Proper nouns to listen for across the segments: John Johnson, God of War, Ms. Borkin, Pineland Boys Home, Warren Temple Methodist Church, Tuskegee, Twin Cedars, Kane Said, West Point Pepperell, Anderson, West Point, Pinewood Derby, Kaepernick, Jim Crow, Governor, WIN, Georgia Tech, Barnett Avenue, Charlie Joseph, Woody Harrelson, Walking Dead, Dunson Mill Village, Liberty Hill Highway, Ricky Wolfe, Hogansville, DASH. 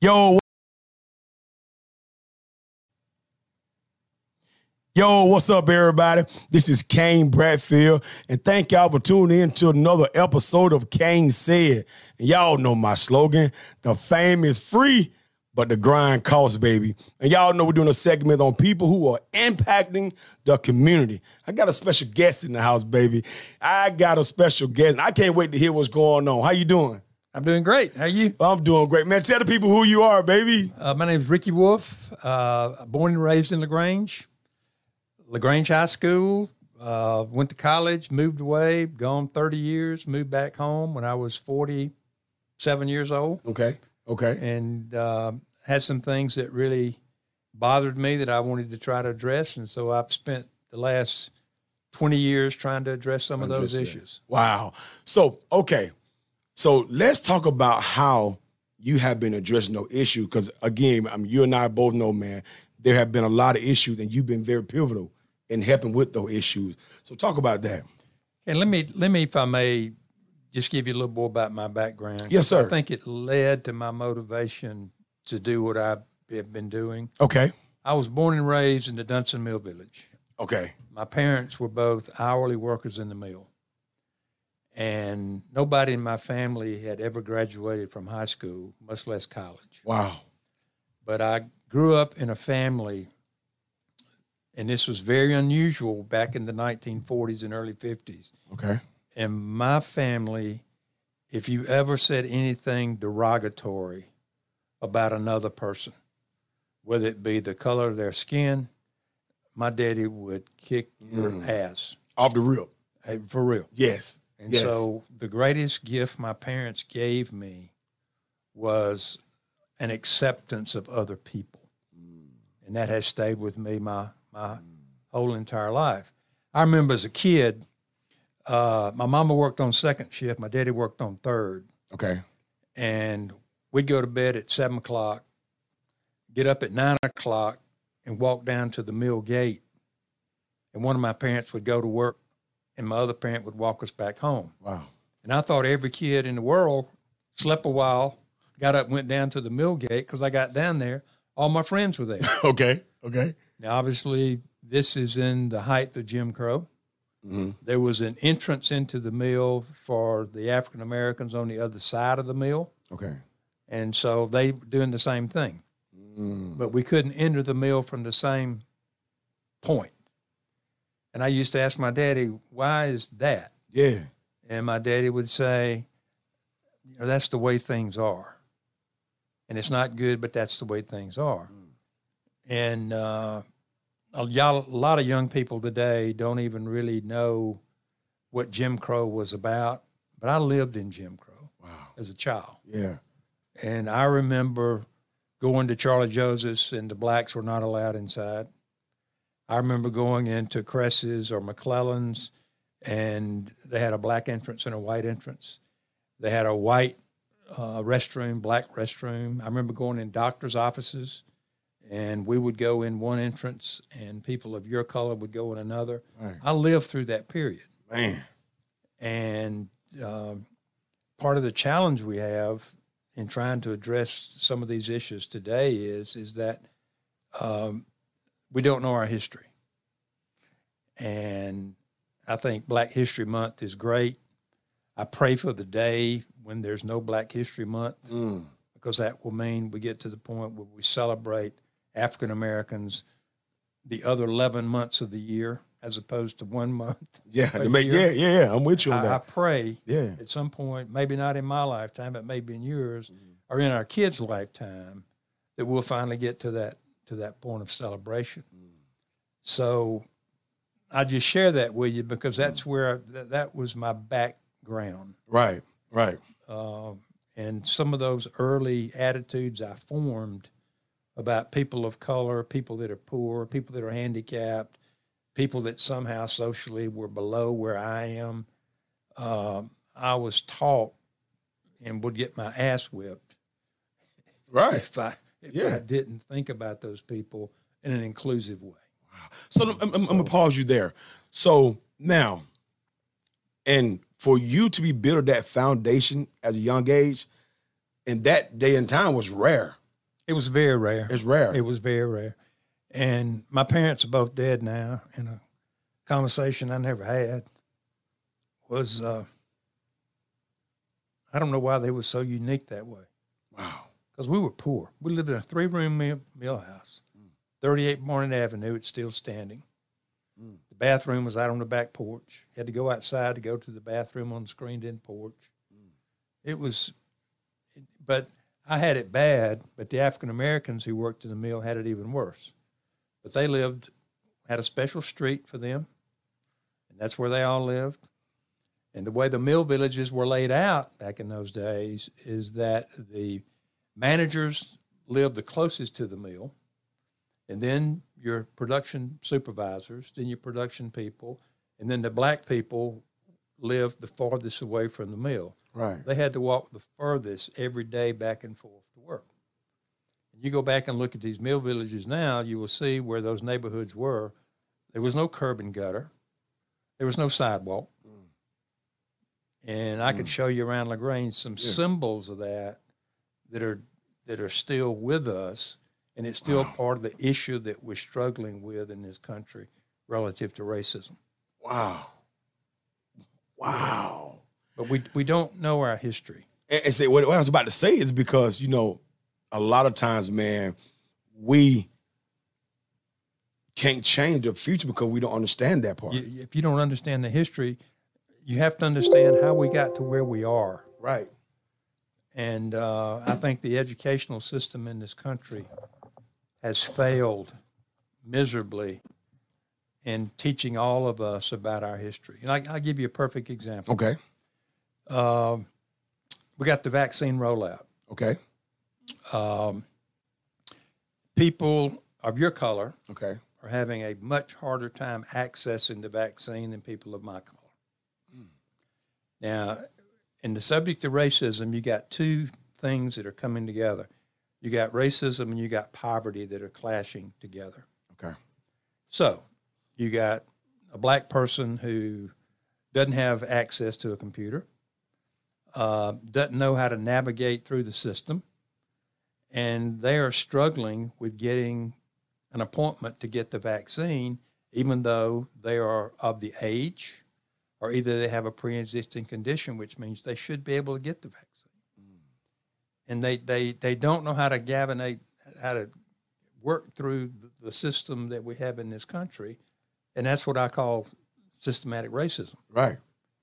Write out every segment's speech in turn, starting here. Yo, what's up, everybody? This is Kane Bradfield, and thank y'all for tuning in to another episode of Kane Said. And y'all know my slogan, the fame is free, but the grind costs, baby. And y'all know we're doing a segment on people who are impacting the community. I got a special guest in the house, baby. I got a special guest. I can't wait to hear what's going on. How you doing? I'm doing great. How are you? I'm doing great, man. Tell the people who you are, baby. My name is Ricky Wolfe, born and raised in LaGrange High School, went to college, moved away, gone 30 years, moved back home when I was 47 years old. Okay. And had some things that really bothered me that I wanted to try to address, and so I've spent the last 20 years trying to address some of those issues. Wow. So let's talk about how you have been addressing those issues, because, again, you and I both know, man, there have been a lot of issues, and you've been very pivotal in helping with those issues. So talk about that. And let me, if I may, just give you a little more about my background. Yes, sir. I think it led to my motivation to do what I have been doing. Okay. I was born and raised in the Dunson Mill Village. Okay. My parents were both hourly workers in the mill, and nobody in my family had ever graduated from high school, much less college. Wow. But I grew up in a family, and this was very unusual back in the 1940s and early 50s. Okay. And my family, if you ever said anything derogatory about another person, whether it be the color of their skin, my daddy would kick your ass. Off the rip. For real. Yes. And so the greatest gift my parents gave me was an acceptance of other people. And that has stayed with me my whole entire life. I remember as a kid, my mama worked on second shift. My daddy worked on third. Okay. And we'd go to bed at 7 o'clock, get up at 9 o'clock, and walk down to the mill gate. And one of my parents would go to work, and my other parent would walk us back home. Wow. And I thought every kid in the world slept a while, got up, went down to the mill gate, because I got down there, all my friends were there. Okay. Now, obviously, this is in the height of Jim Crow. Mm-hmm. There was an entrance into the mill for the African-Americans on the other side of the mill. Okay. And so they were doing the same thing. Mm. But we couldn't enter the mill from the same point. And I used to ask my daddy, why is that? Yeah. And my daddy would say, you know, that's the way things are. And it's not good, but that's the way things are. Mm. And a lot of young people today don't even really know what Jim Crow was about. But I lived in Jim Crow as a child. Yeah. And I remember going to Charlie Joseph's, and the blacks were not allowed inside. I remember going into Kress's or McClellan's, and they had a black entrance and a white entrance. They had a white restroom, black restroom. I remember going in doctor's offices, and we would go in one entrance, and people of your color would go in another. Man. I lived through that period. Man. And part of the challenge we have in trying to address some of these issues today is that we don't know our history. And I think Black History Month is great. I pray for the day when there's no Black History Month, because that will mean we get to the point where we celebrate African Americans the other 11 months of the year as opposed to 1 month. Yeah, I'm with you on that. I pray at some point, maybe not in my lifetime, it may be in yours or in our kids' lifetime, that we'll finally get to that point of celebration. So I just share that with you because that's where that was my background. Right. And some of those early attitudes I formed about people of color, people that are poor, people that are handicapped, people that somehow socially were below where I am. I was taught and would get my ass whipped. Right. If I didn't think about those people in an inclusive way. Wow. So I'm going to pause you there. So now, and for you to be built that foundation as a young age, in that day and time was rare. It was very rare. It's rare. It was very rare. And my parents are both dead now. And a conversation I never had was, I don't know why they were so unique that way. Wow. Because we were poor. We lived in a three-room mill house, 38 Barnett Avenue. It's still standing. Mm. The bathroom was out on the back porch. You had to go outside to go to the bathroom on the screened-in porch. Mm. It was, but I had it bad, but the African-Americans who worked in the mill had it even worse. But they lived, had a special street for them, and that's where they all lived. And the way the mill villages were laid out back in those days is that the managers lived the closest to the mill, and then your production supervisors, then your production people, and then the black people lived the farthest away from the mill. Right. They had to walk the furthest every day back and forth to work. And you go back and look at these mill villages now, you will see where those neighborhoods were. There was no curb and gutter. There was no sidewalk. Mm. And I could show you around LaGrange some symbols of that are still with us. And it's still part of the issue that we're struggling with in this country relative to racism. Wow. Wow. But we don't know our history. And say, what I was about to say is because, you know, a lot of times, man, we can't change the future because we don't understand that part. If you don't understand the history, you have to understand how we got to where we are. Right. And I think the educational system in this country has failed miserably in teaching all of us about our history. And I'll give you a perfect example. Okay. We got the vaccine rollout. Okay. People of your color are having a much harder time accessing the vaccine than people of my color. Mm. Now, in the subject of racism, you got two things that are coming together. You got racism and you got poverty that are clashing together. Okay. So you got a black person who doesn't have access to a computer, doesn't know how to navigate through the system, and they are struggling with getting an appointment to get the vaccine, even though they are of the age or either they have a pre-existing condition, which means they should be able to get the vaccine. And they don't know how to navigate, how to work through the system that we have in this country. And that's what I call systematic racism. Right,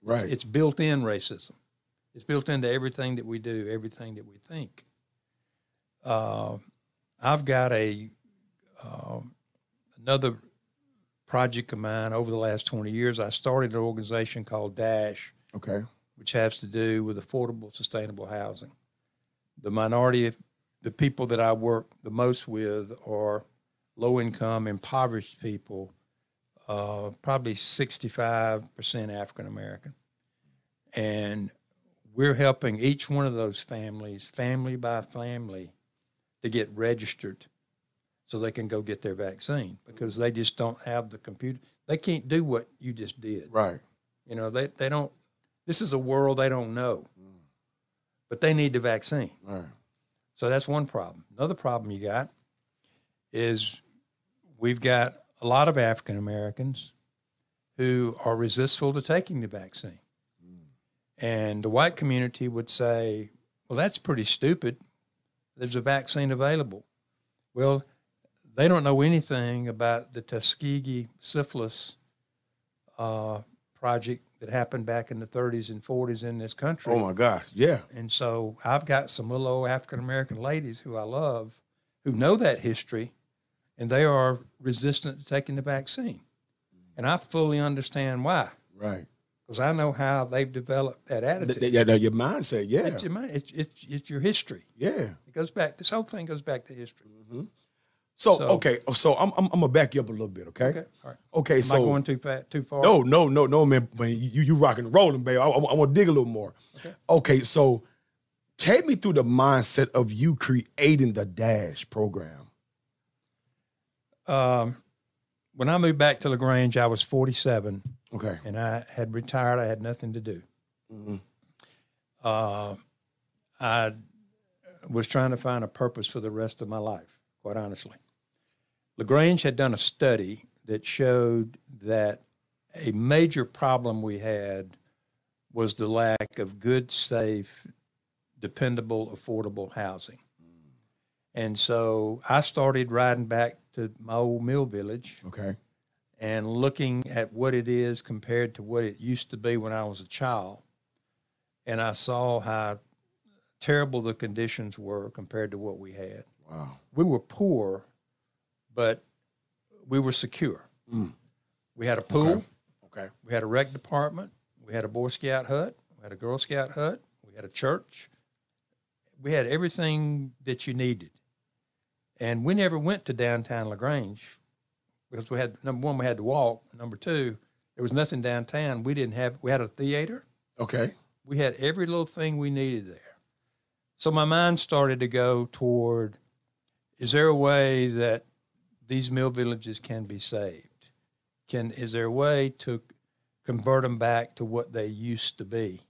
right. It's built-in racism. It's built into everything that we do, everything that we think. I've got another project of mine over the last 20 years. I started an organization called DASH, which has to do with affordable, sustainable housing. The minority, the people that I work the most with are low-income, impoverished people, probably 65% African-American. And we're helping each one of those families, family by family, to get registered so they can go get their vaccine because they just don't have the computer. They can't do what you just did. Right. You know, they don't, this is a world they don't know. But they need the vaccine. All right. So that's one problem. Another problem you got is we've got a lot of African Americans who are resistful to taking the vaccine. Mm. And the white community would say, well, that's pretty stupid. There's a vaccine available. Well, they don't know anything about the Tuskegee syphilis project that happened back in the 30s and 40s in this country. Oh, my gosh, yeah. And so I've got some little old African-American ladies who I love who know that history, and they are resistant to taking the vaccine. And I fully understand why. Right. Because I know how they've developed that attitude. Yeah, your mindset, yeah. It's your history. Yeah. It goes back, this whole thing goes back to history. Mm-hmm. So I'm gonna back you up a little bit, okay? Okay, all right. Okay, am so am I going too far? No, man. You rocking and rolling, baby. I want to dig a little more. Okay, so take me through the mindset of you creating the DASH program. When I moved back to LaGrange, I was 47. Okay, and I had retired. I had nothing to do. I was trying to find a purpose for the rest of my life, quite honestly. LaGrange had done a study that showed that a major problem we had was the lack of good, safe, dependable, affordable housing. And so I started riding back to my old mill village, okay, and looking at what it is compared to what it used to be when I was a child. And I saw how terrible the conditions were compared to what we had. Wow. We were poor, but we were secure. Mm. We had a pool. Okay. Okay. We had a rec department. We had a Boy Scout hut. We had a Girl Scout hut. We had a church. We had everything that you needed. And we never went to downtown LaGrange because we had, number one, we had to walk. Number two, there was nothing downtown. We didn't have, we had a theater. Okay. We had every little thing we needed there. So my mind started to go toward, is there a way that these mill villages can be saved? Is there a way to convert them back to what they used to be?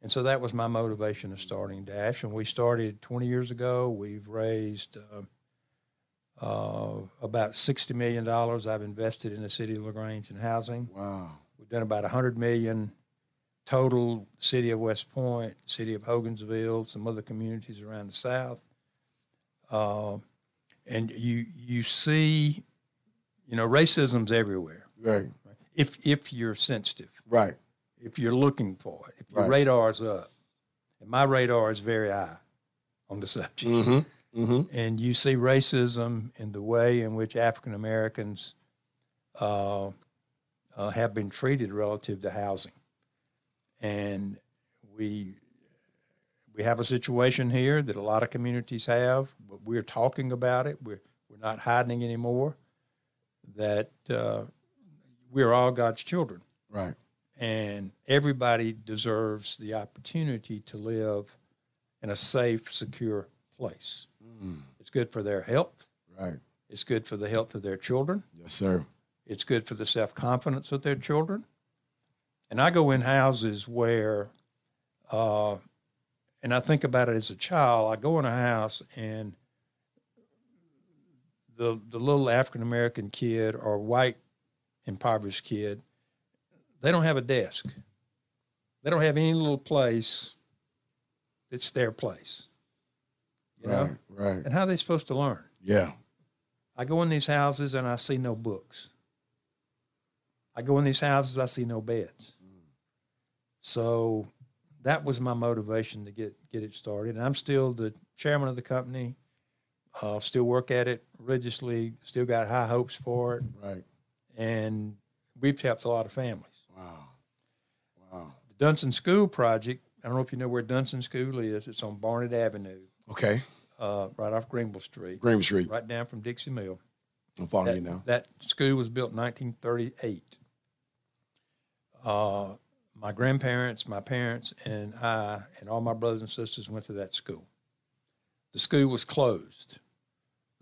And so that was my motivation of starting DASH. And we started 20 years ago. We've raised about $60 million I've invested in the city of LaGrange in housing. Wow. We've done about $100 million total, city of West Point, city of Hogansville, some other communities around the South. And you see, you know, racism's everywhere. Right. If you're sensitive. Right. If you're looking for it, if your radar's up, and my radar is very high on the subject, and you see racism in the way in which African Americans have been treated relative to housing. And we have a situation here that a lot of communities have, but we're talking about it. We're not hiding anymore, that we're all God's children. Right. And everybody deserves the opportunity to live in a safe, secure place. Mm. It's good for their health. Right. It's good for the health of their children. Yes, sir. It's good for the self-confidence of their children. And I go in houses where, and I think about it as a child, I go in a house and the little African-American kid or white impoverished kid, they don't have a desk. They don't have any little place that's their place. You know? Right. And how are they supposed to learn? Yeah. I go in these houses and I see no books. I go in these houses, I see no beds. Mm. So that was my motivation to get it started. And I'm still the chairman of the company. Still work at it religiously. Still got high hopes for it. Right. And we've helped a lot of families. Wow. Wow. The Dunson School project, I don't know if you know where Dunson School is. It's on Barnett Avenue. Okay. Right off Greenville Street. Greenville Street. Right down from Dixie Mill. I'm following you now. That school was built in 1938. My grandparents, my parents, and I, and all my brothers and sisters went to that school. The school was closed.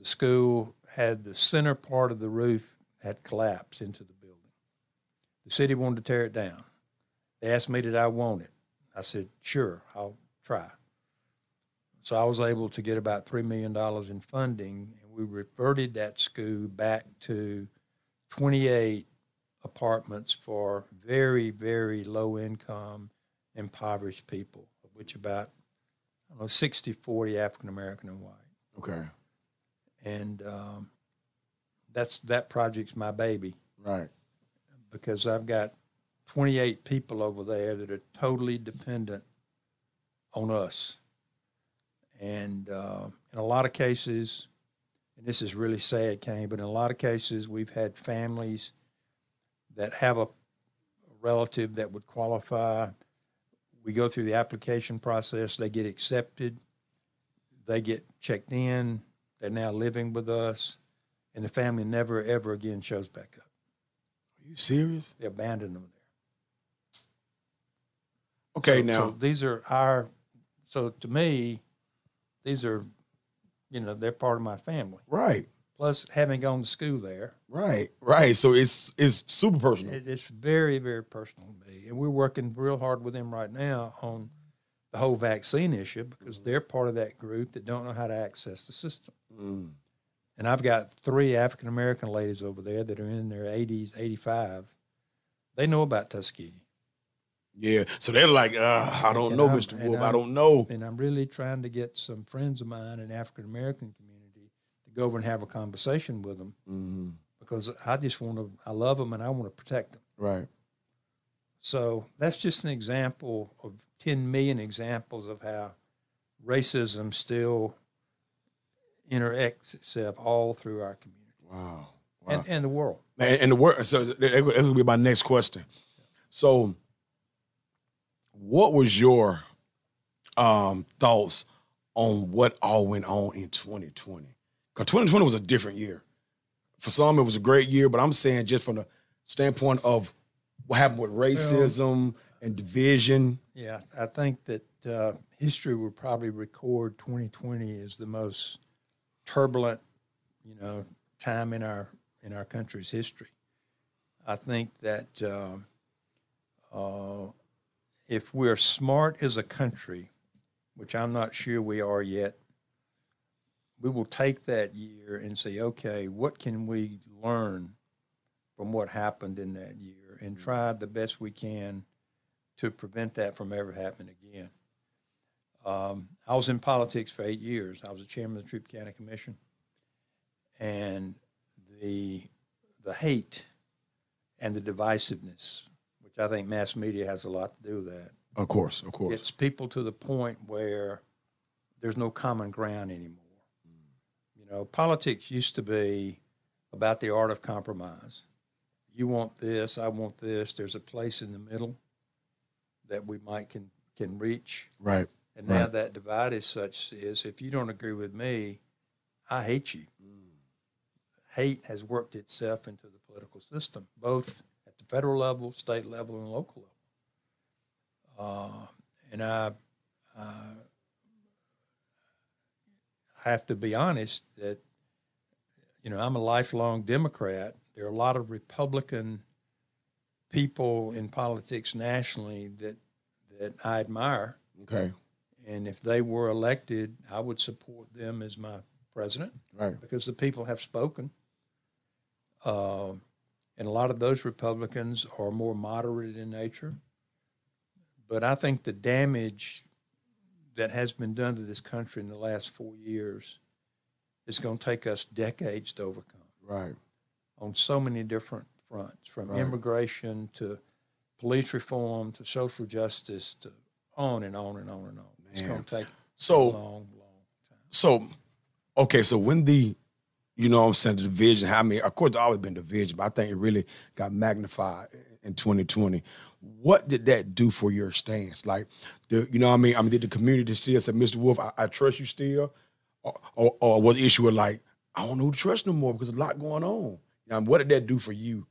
The school had the center part of the roof had collapsed into the building. The city wanted to tear it down. They asked me, did I want it? I said, sure, I'll try. So I was able to get about $3 million in funding, and we reverted that school back to 28 apartments for very, very low-income, impoverished people, of which about, I don't know, 60-40 African-American and white. Okay. And that project's my baby. Right. Because I've got 28 people over there that are totally dependent on us. And in a lot of cases, and this is really sad, Kane, but in a lot of cases we've had families that have a relative that would qualify. We go through the application process. They get accepted. They get checked in. They're now living with us. And the family never, ever again shows back up. Are you serious? They abandoned them there. Okay, so these are our, so to me, these are, you know, they're part of my family. Right. Plus having gone to school there. Right, right. So it's super personal. It's very, very personal to me. And we're working real hard with them right now on the whole vaccine issue, because they're part of that group that don't know how to access the system. Mm. And I've got 3 African-American ladies over there that are in their 80s, 85. They know about Tuskegee. Yeah, so they're like, I don't know, Mr. Wolf, I don't know. And I'm really trying to get some friends of mine in the African-American community to go over and have a conversation with them, mm-hmm. because I just want to, I love them and I want to protect them. Right. So that's just an example of 10 million examples of how racism still interacts itself all through our community. Wow. Wow. And the world. And the world. So that will be my next question. So what was your thoughts on what all went on in 2020? Because 2020 was a different year. For some, it was a great year, but I'm saying just from the standpoint of what happened with racism and division. Yeah, I think that history will probably record 2020 as the most turbulent, you know, time in our country's history. I think that if we're smart as a country, which I'm not sure we are yet, we will take that year and say, okay, what can we learn from what happened in that year and try the best we can to prevent that from ever happening again. I was in politics for 8 years. I was the chairman of the Troup County Commission. And the hate and the divisiveness, which I think mass media has a lot to do with that. Of course, of course. It's people to the point where there's no common ground anymore. Mm. You know, politics used to be about the art of compromise. You want this, I want this. There's a place in the middle that we might can reach. Right. And now that divide is such is if you don't agree with me, I hate you. Mm. Hate has worked itself into the political system, both at the federal level, state level, and local level. And I have to be honest that, you know, I'm a lifelong Democrat. There are a lot of Republican people in politics nationally that I admire. Okay. And if they were elected, I would support them as my president. Right. Because the people have spoken. And a lot of those Republicans are more moderate in nature. But I think the damage that has been done to this country in the last 4 years is going to take us decades to overcome. Right. On so many different fronts, from immigration to police reform to social justice to on and on and on and on. Man. It's going to take a long, long time. So, okay, so when the, you know what I'm saying, the division, I mean, of course, there's always been division, but I think it really got magnified in 2020. What did that do for your stance? Like, you know what I mean? I mean, did the community see us and Mr. Wolf, I trust you still? Or was the issue of like, I don't know who to trust no more because there's a lot going on. What did that do for you?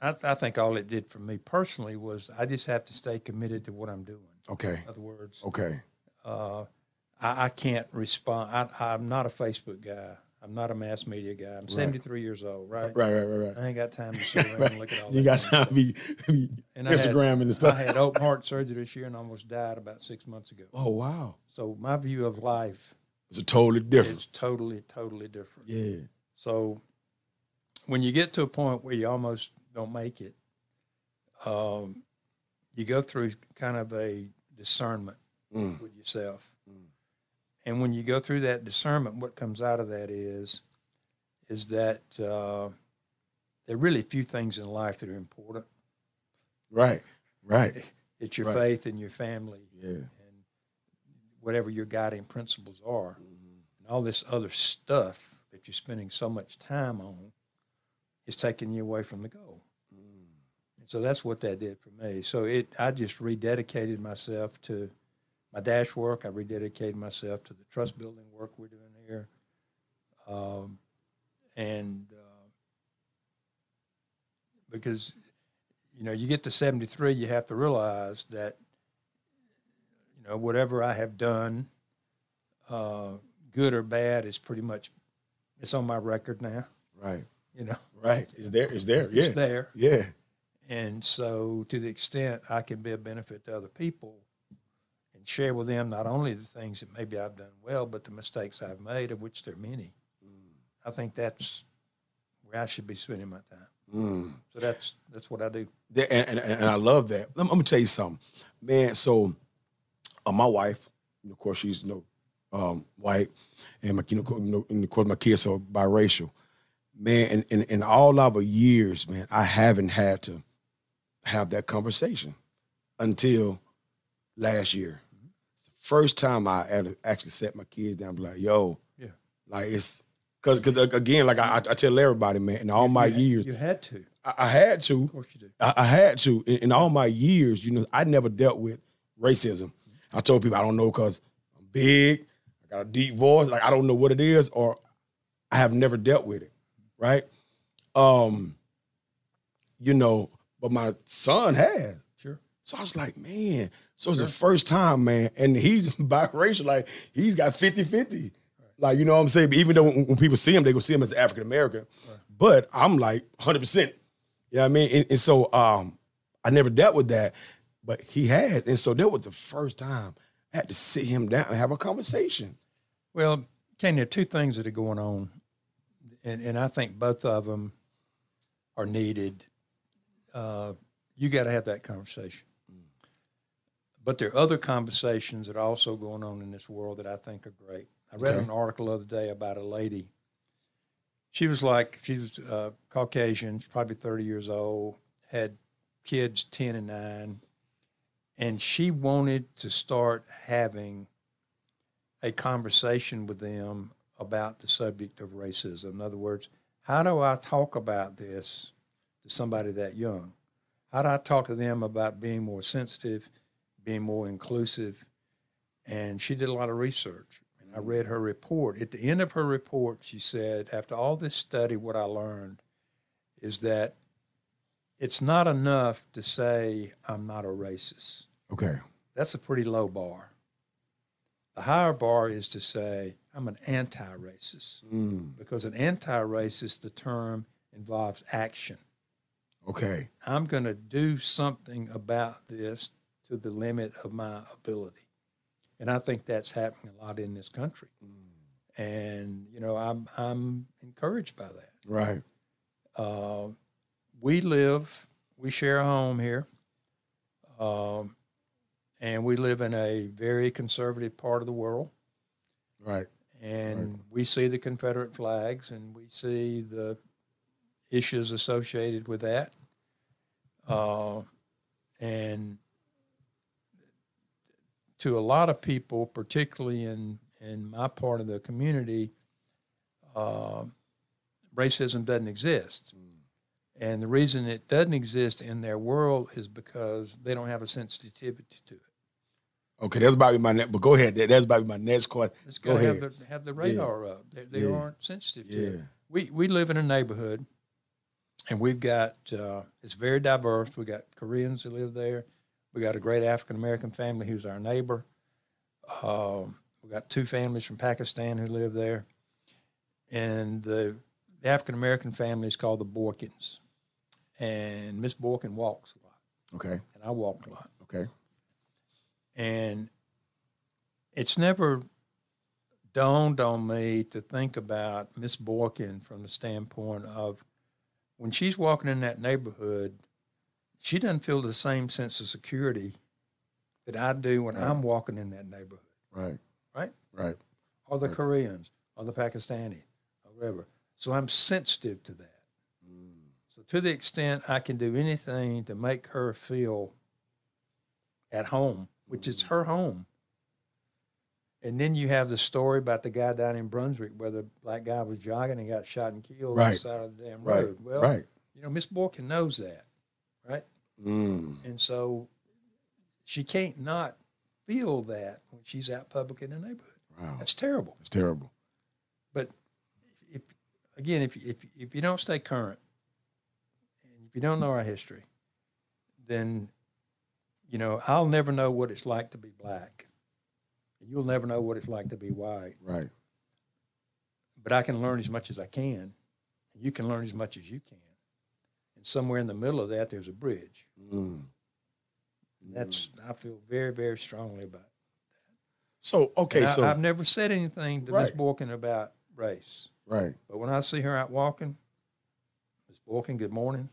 I think all it did for me personally was I just have to stay committed to what I'm doing. Okay. In other words. Okay. I can't respond. I'm not a Facebook guy. I'm not a mass media guy. I'm 73 years old, right? Right. I ain't got time to sit around and look at all that. You got time to be Instagram and stuff. I had open heart surgery this year and almost died about 6 months ago. Oh, wow. So my view of life is totally different. It's totally, totally different. Yeah. So when you get to a point where you almost don't make it, you go through kind of a discernment with yourself. Mm. And when you go through that discernment, what comes out of that is that there are really few things in life that are important. Right, right. It's your faith and your family and whatever your guiding principles are. Mm-hmm. And all this other stuff that you're spending so much time on is taking you away from the goal. Mm. And so that's what that did for me. So I just rededicated myself to my DASH work. I rededicated myself to the trust building work we're doing here. Because, you know, you get to 73, you have to realize that, you know, whatever I have done, good or bad, is pretty much, it's on my record now. Right. You know, right? It's there. Yeah. And so, to the extent I can be a benefit to other people, and and share with them not only the things that maybe I've done well, but the mistakes I've made, of which there are many. I think that's where I should be spending my time. So that's what I do. And I love that. I'm going to tell you something. Man, so my wife, of course, she's white, and of course my kids are biracial. Man, in all our years, man, I haven't had to have that conversation until last year. It's the first time I actually sat my kids down and be like, yo, yeah, like it's, because again, like I tell everybody, man, in all my years. You had to. I had to. Of course you did. I had to. In all my years, you know, I never dealt with racism. I told people I don't know because I'm big, I got a deep voice, like I don't know what it is, or I have never dealt with it, right? You know, but my son has. Sure. So I was like, man, so it's the first time, man, and he's biracial, like he's got 50-50. Like, you know what I'm saying? Even though when people see him, they go see him as African-American. Right. But I'm like 100%. You know what I mean? And so I never dealt with that, but he has. And so that was the first time I had to sit him down and have a conversation. Well, Kane, there are two things that are going on, and I think both of them are needed. You got to have that conversation. But there are other conversations that are also going on in this world that I think are great. I read an article the other day about a lady. She was like, she was Caucasian, probably 30 years old, had kids 10 and 9, and she wanted to start having a conversation with them about the subject of racism. In other words, how do I talk about this to somebody that young? How do I talk to them about being more sensitive, being more inclusive? And she did a lot of research. I read her report. At the end of her report, she said, after all this study, what I learned is that it's not enough to say I'm not a racist. Okay. That's a pretty low bar. The higher bar is to say I'm an anti-racist. Because an anti-racist, the term involves action. Okay. I'm going to do something about this to the limit of my ability. And I think that's happening a lot in this country. And, you know, I'm encouraged by that. Right. We share a home here, and we live in a very conservative part of the world. Right. And we see the Confederate flags, and we see the issues associated with that. And to a lot of people, particularly in my part of the community, racism doesn't exist. And the reason it doesn't exist in their world is because they don't have a sensitivity to it. Okay, that's about to be my next, but go ahead. That's about to be my next question. Let's go ahead. Have the radar up. They aren't sensitive to it. We live in a neighborhood, and we've got, it's very diverse. We got Koreans who live there. We got a great African-American family who's our neighbor. We got two families from Pakistan who live there. And the African-American family is called the Borkins. And Ms. Borkin walks a lot. Okay. And I walk a lot. Okay. And it's never dawned on me to think about Ms. Borkin from the standpoint of when she's walking in that neighborhood, she doesn't feel the same sense of security that I do when I'm walking in that neighborhood. Right. Right? Right. Or the Koreans, or the Pakistani, or whatever. So I'm sensitive to that. So to the extent I can do anything to make her feel at home, which is her home. And then you have the story about the guy down in Brunswick where the black guy was jogging and got shot and killed on the side of the damn road. Well, you know, Ms. Borkin knows that. Right? And so she can't not feel that when she's out public in the neighborhood. Wow. That's terrible. It's terrible. But, if you don't stay current, and if you don't know our history, then, you know, I'll never know what it's like to be black. And you'll never know what it's like to be white. Right. But I can learn as much as I can. And you can learn as much as you can. Somewhere in the middle of that, there's a bridge. I feel very, very strongly about it. So, okay, and I've never said anything to Ms. Borkin about race. Right. But when I see her out walking, Ms. Borkin, good morning.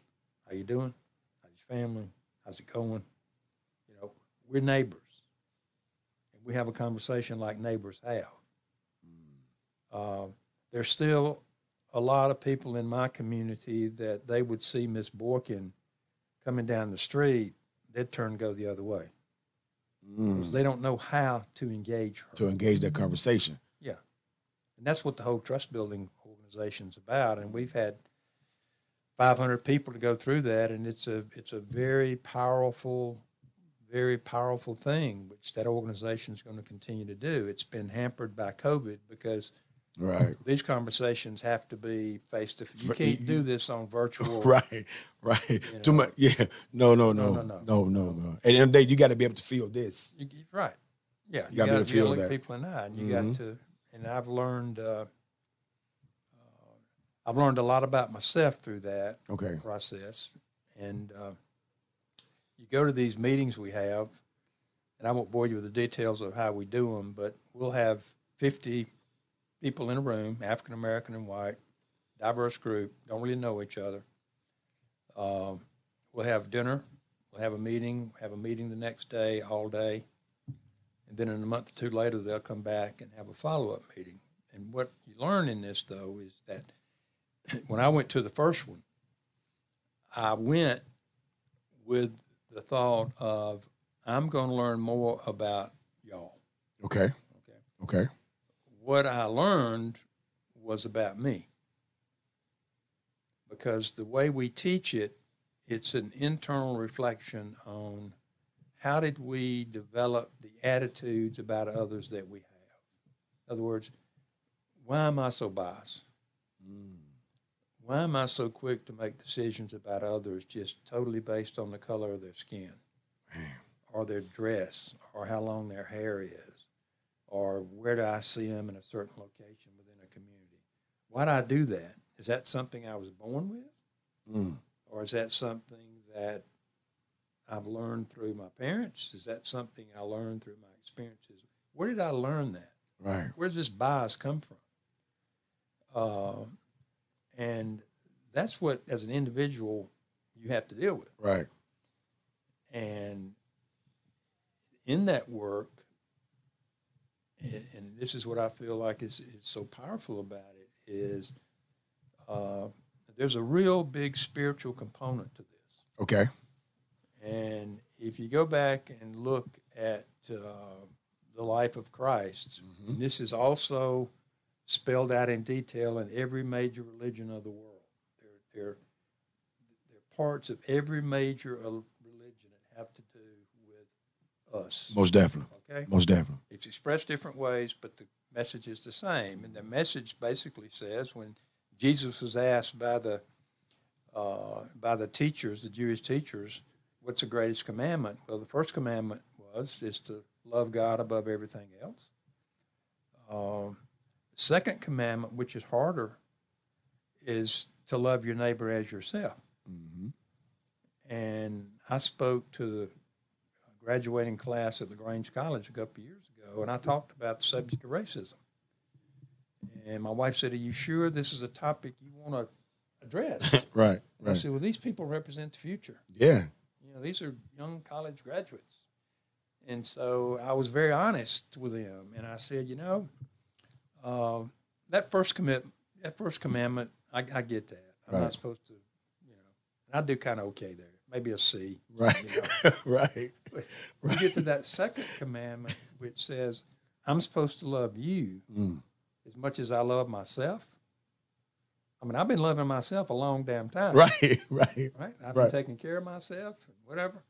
How you doing? How's your family? How's it going? You know, we're neighbors. And we have a conversation like neighbors have. There's still a lot of people in my community that they would see Ms. Borkin coming down the street, they'd turn and go the other way. Because they don't know how to engage her. To engage that conversation. Yeah. And that's what the whole trust building organization's about. And we've had 500 people to go through that, and it's a very powerful thing, which that organization is going to continue to do. It's been hampered by COVID because these conversations have to be face to face. You can't do this on virtual. You know. Too much. Yeah. No. At the end of the day, you got to be able to feel this. Yeah. You got to be able to look people in the eye. And you got to. And I've learned a lot about myself through that process. And you go to these meetings we have, and I won't bore you with the details of how we do them, but we'll have 50. People in a room, African-American and white, diverse group, don't really know each other. We'll have dinner, we'll have a meeting, the next day, all day. And then in a month or two later, they'll come back and have a follow-up meeting. And what you learn in this, though, is that when I went to the first one, I went with the thought of, I'm going to learn more about y'all. Okay. What I learned was about me, because the way we teach it, it's an internal reflection on how did we develop the attitudes about others that we have. In other words, why am I so biased? Why am I so quick to make decisions about others just totally based on the color of their skin or their dress or how long their hair is? Or where do I see them in a certain location within a community? Why do I do that? Is that something I was born with? Or is that something that I've learned through my parents? Is that something I learned through my experiences? Where did I learn that? Right. Where does this bias come from? And that's what, as an individual, you have to deal with. Right. And in that work, and this is what I feel like is so powerful about it, is there's a real big spiritual component to this. Okay. And if you go back and look at the life of Christ, and this is also spelled out in detail in every major religion of the world. There are parts of every major religion that have to do with us. Most definitely. Okay. Most definitely. It's expressed different ways, but the message is the same. And the message basically says, when Jesus was asked by the teachers, the Jewish teachers, what's the greatest commandment? Well, the first commandment is to love God above everything else. The second commandment, which is harder, is to love your neighbor as yourself. And I spoke to the graduating class at LaGrange College a couple of years ago, and I talked about the subject of racism. And my wife said, are you sure this is a topic you want to address? And I said, well, these people represent the future. Yeah. You know, these are young college graduates. And so I was very honest with them, and I said, you know, that first commandment, I get that. I'm not supposed to, you know, and I do kind of okay there. Maybe a C. You know. But we get to that second commandment, which says, I'm supposed to love you as much as I love myself. I mean, I've been loving myself a long damn time. I've been taking care of myself and whatever.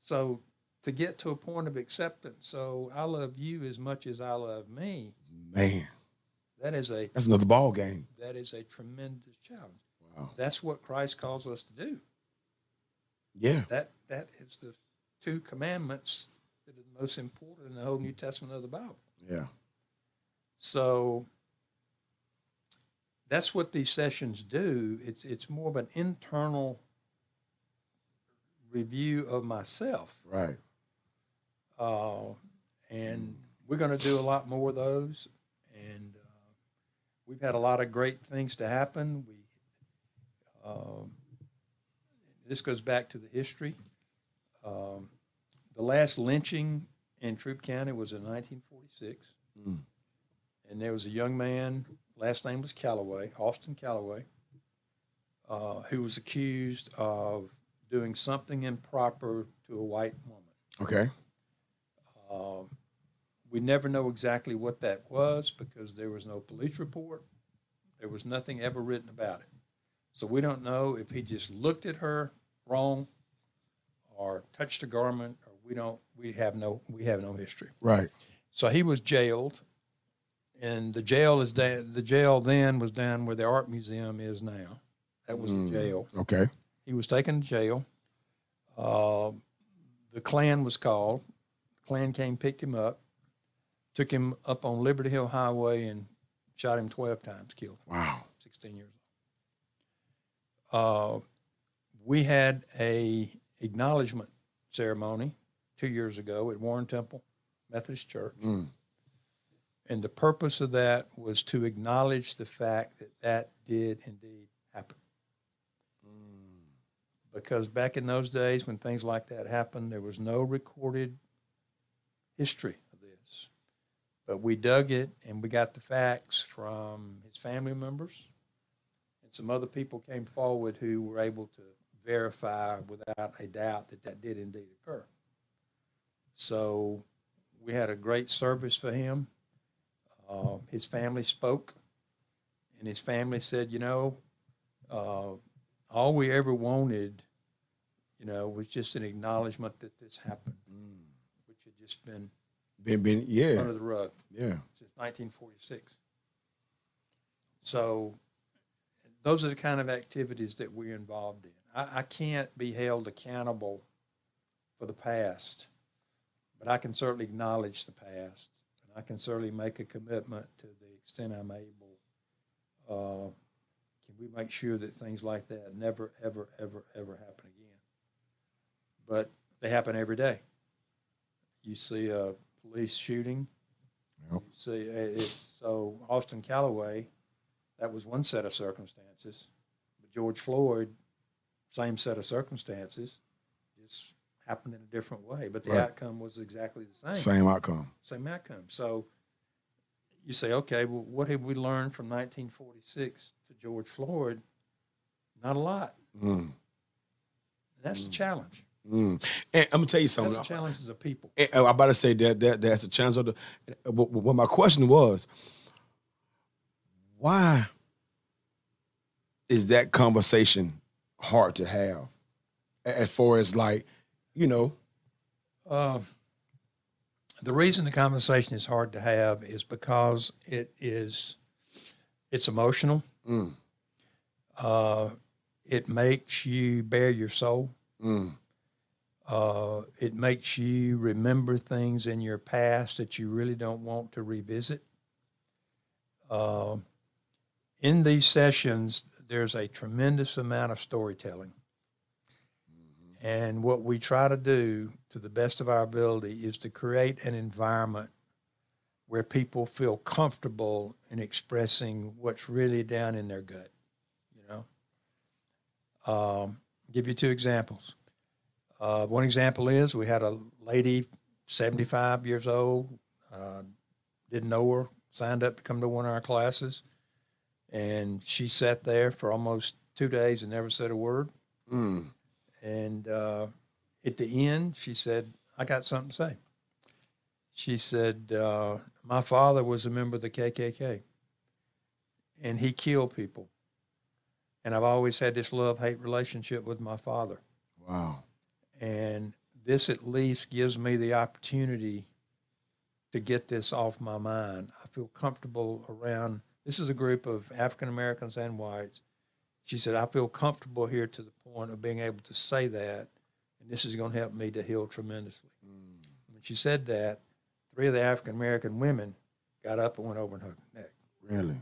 So to get to a point of acceptance, so I love you as much as I love me. Man. That's another ball game. That is a tremendous challenge. Wow. That's what Christ calls us to do. Yeah, that is the two commandments that are the most important in the whole New Testament of the Bible. Yeah. So that's what these sessions do. It's more of an internal review of myself. And we're going to do a lot more of those, and we've had a lot of great things to happen. We this goes back to the history. The last lynching in Troup County was in 1946, and there was a young man, last name was Callaway, Austin Callaway, who was accused of doing something improper to a white woman. Okay. We never know exactly what that was because there was no police report. There was nothing ever written about it. So we don't know if he just looked at her wrong or touched her garment, or we have no history. Right. So he was jailed, and the jail is the jail then was down where the art museum is now. That was the jail. Okay. He was taken to jail. The Klan was called. The Klan came, picked him up, took him up on Liberty Hill Highway and shot him 12 times, killed him. Wow. 16 years old. We had a acknowledgement ceremony 2 years ago at Warren Temple Methodist Church. And the purpose of that was to acknowledge the fact that that did indeed happen. Because back in those days when things like that happened, there was no recorded history of this. But we dug it, and we got the facts from his family members, and some other people came forward who were able to verify without a doubt that that did indeed occur. So we had a great service for him. His family spoke, and his family said, you know, all we ever wanted, you know, was just an acknowledgement that this happened, which had just been under the rug. Yeah. Since 1946. So those are the kind of activities that we're involved in. I can't be held accountable for the past, but I can certainly acknowledge the past, and I can certainly make a commitment to the extent I'm able. Can we make sure that things like that never, ever, ever, ever happen again? But they happen every day. You see a police shooting. Yep. You see, so Austin Callaway, that was one set of circumstances. But George Floyd, same set of circumstances, just happened in a different way. But the outcome was exactly the same. Same outcome. Same outcome. So you say, okay, well, what have we learned from 1946 to George Floyd? Not a lot. And that's the challenge. And I'm gonna tell you something. That's the challenge as a people. I'm about to say that's a challenge. Well, my question was, why is that conversation hard to have? As far as like, you know, the reason the conversation is hard to have is because it's emotional. It makes you bare your soul. It makes you remember things in your past that you really don't want to revisit. In these sessions, there's a tremendous amount of storytelling. And what we try to do, to the best of our ability, is to create an environment where people feel comfortable in expressing what's really down in their gut, you know. Give you two examples. One example is we had a lady, 75 years old, didn't know her, signed up to come to one of our classes, and she sat there for almost 2 days and never said a word. And at the end, she said, I got something to say. She said, my father was a member of the KKK, and he killed people. And I've always had this love-hate relationship with my father. Wow. And this at least gives me the opportunity to get this off my mind. I feel comfortable around, this is a group of African-Americans and whites. She said, I feel comfortable here to the point of being able to say that, and this is going to help me to heal tremendously. When she said that, 3 of the African-American women got up and went over and hugged her neck. Really?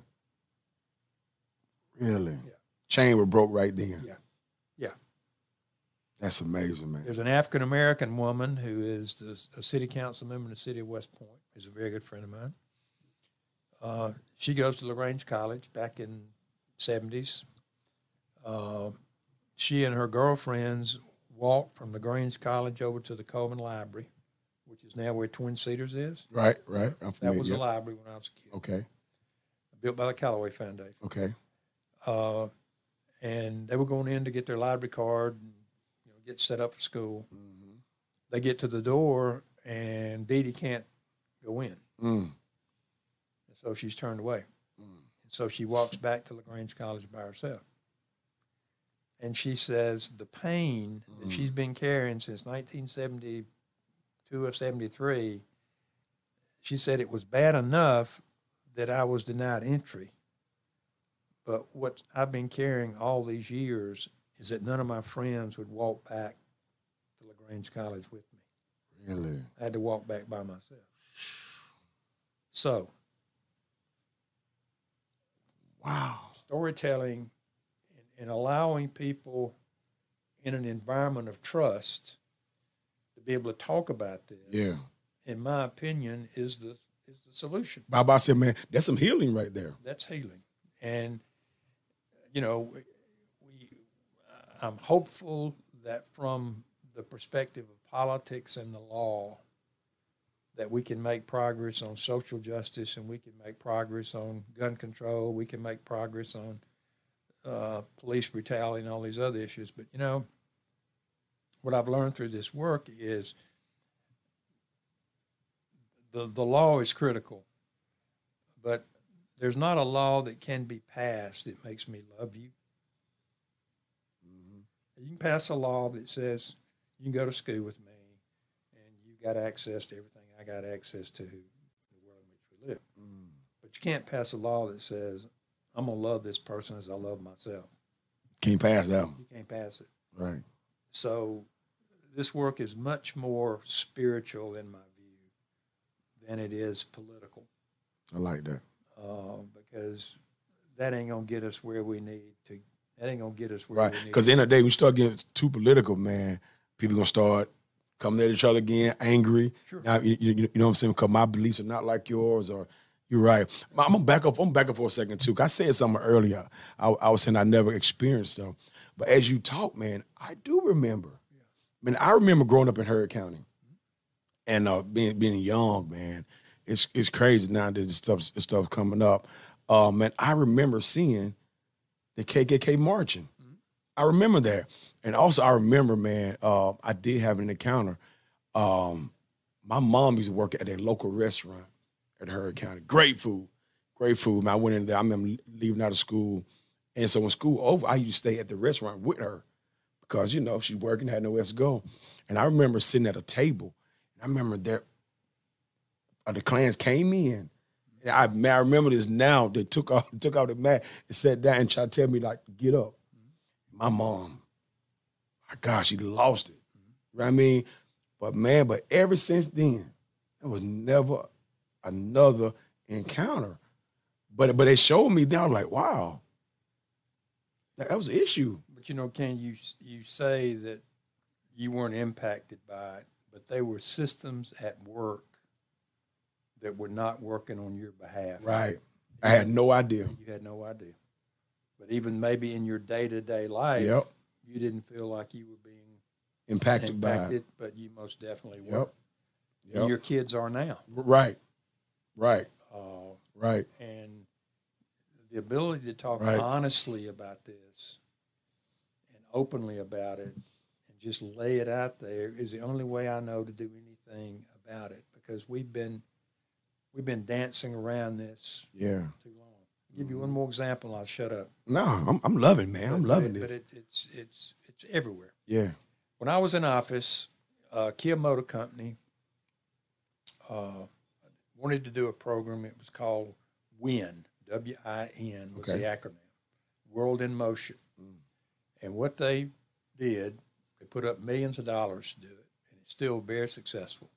Really? Yeah. Chain were broke right then. Yeah. Yeah. That's amazing, man. There's an African-American woman who is a city council member in the city of West Point. She's a very good friend of mine. She goes to LaGrange College back in the 70s. She and her girlfriends walked from LaGrange College over to the Coleman Library, which is now where Twin Cedars is. Right, right. That was the library when I was a kid. Okay. Built by the Callaway Foundation. Okay. And they were going in to get their library card and get set up for school. Mm-hmm. They get to the door, and Dee Dee can't go in. Mm. And so she's turned away. Mm. And so she walks back to LaGrange College by herself. And she says the pain that she's been carrying since 1972 or 73, she said it was bad enough that I was denied entry. But what I've been carrying all these years is that none of my friends would walk back to LaGrange College with me. Really? I had to walk back by myself. So, wow. Storytelling and allowing people in an environment of trust to be able to talk about this, yeah, in my opinion, is the solution. Bob said, man, that's some healing right there. That's healing. And, you know, I'm hopeful that from the perspective of politics and the law that we can make progress on social justice, and we can make progress on gun control, we can make progress on police brutality and all these other issues. But, you know, what I've learned through this work is the law is critical, but there's not a law that can be passed that makes me love you. You can pass a law that says you can go to school with me and you got access to everything I got access to in the world in which we live. Mm. But you can't pass a law that says I'm going to love this person as I love myself. Can't pass that. You can't pass it. Right. So this work is much more spiritual in my view than it is political. I like that. Because that ain't going to get us where we need to. That ain't going to get us where we need. Because at the end of the day, we start getting too political, man. People going to start coming at each other again, angry. Sure. Now, you know what I'm saying? Because my beliefs are not like yours, or you're right. I'm going to back up. I'm back up for a second, too. Cause I said something earlier. I was saying I never experienced them. But as you talk, man, I do remember. Yeah. I mean, I remember growing up in Hurd County and being young, man. It's crazy now that this stuff's coming up. Man, I remember seeing the KKK marching. Mm-hmm. I remember that. And also I remember, man, I did have an encounter. My mom used to work at a local restaurant at Hurd County. Great food. Great food. Man, I went in there. I remember leaving out of school. And so when school over, I used to stay at the restaurant with her because, you know, she's working, had nowhere else to go. And I remember sitting at a table. And I remember there, the Klans came in. I remember this now. They took out the mat and sat down and tried to tell me, like, get up. Mm-hmm. My mom, my gosh, she lost it. Mm-hmm. You know what I mean? But, man, but ever since then, there was never another encounter. But they showed me then. I was like, wow, that was an issue. But, you know, Ken, you say that you weren't impacted by it, but they were systems at work that were not working on your behalf. Right. I had no idea. You had no idea. But even maybe in your day-to-day life, yep, you didn't feel like you were being impacted by it, but you most definitely were. Yep. And your kids are now. Right. Right. Right. And the ability to talk honestly about this and openly about it and just lay it out there is the only way I know to do anything about it, because we've been dancing around this too long. I'll give you one more example, I'll shut up. No, I'm loving, man. I'm loving this. But it's everywhere. Yeah. When I was in office, Kia Motor Company wanted to do a program. It was called WIN. W-I-N was the acronym. World in Motion. Mm. And what they did, they put up millions of dollars to do it, and it's still very successful.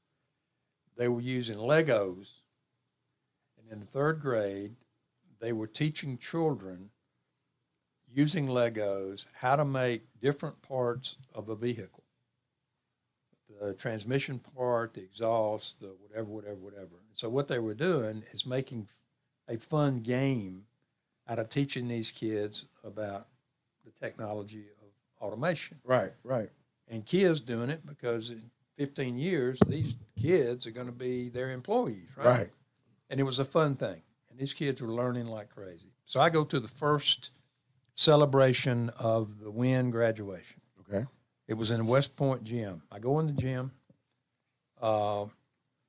They were using Legos. In the 3rd grade, they were teaching children, using Legos, how to make different parts of a vehicle. The transmission part, the exhaust, the whatever, whatever, whatever. So what they were doing is making a fun game out of teaching these kids about the technology of automation. Right, right. And kids doing it because in 15 years, these kids are going to be their employees, right? Right. And it was a fun thing. And these kids were learning like crazy. So I go to the first celebration of the WIN graduation. Okay. It was in the West Point gym. I go in the gym,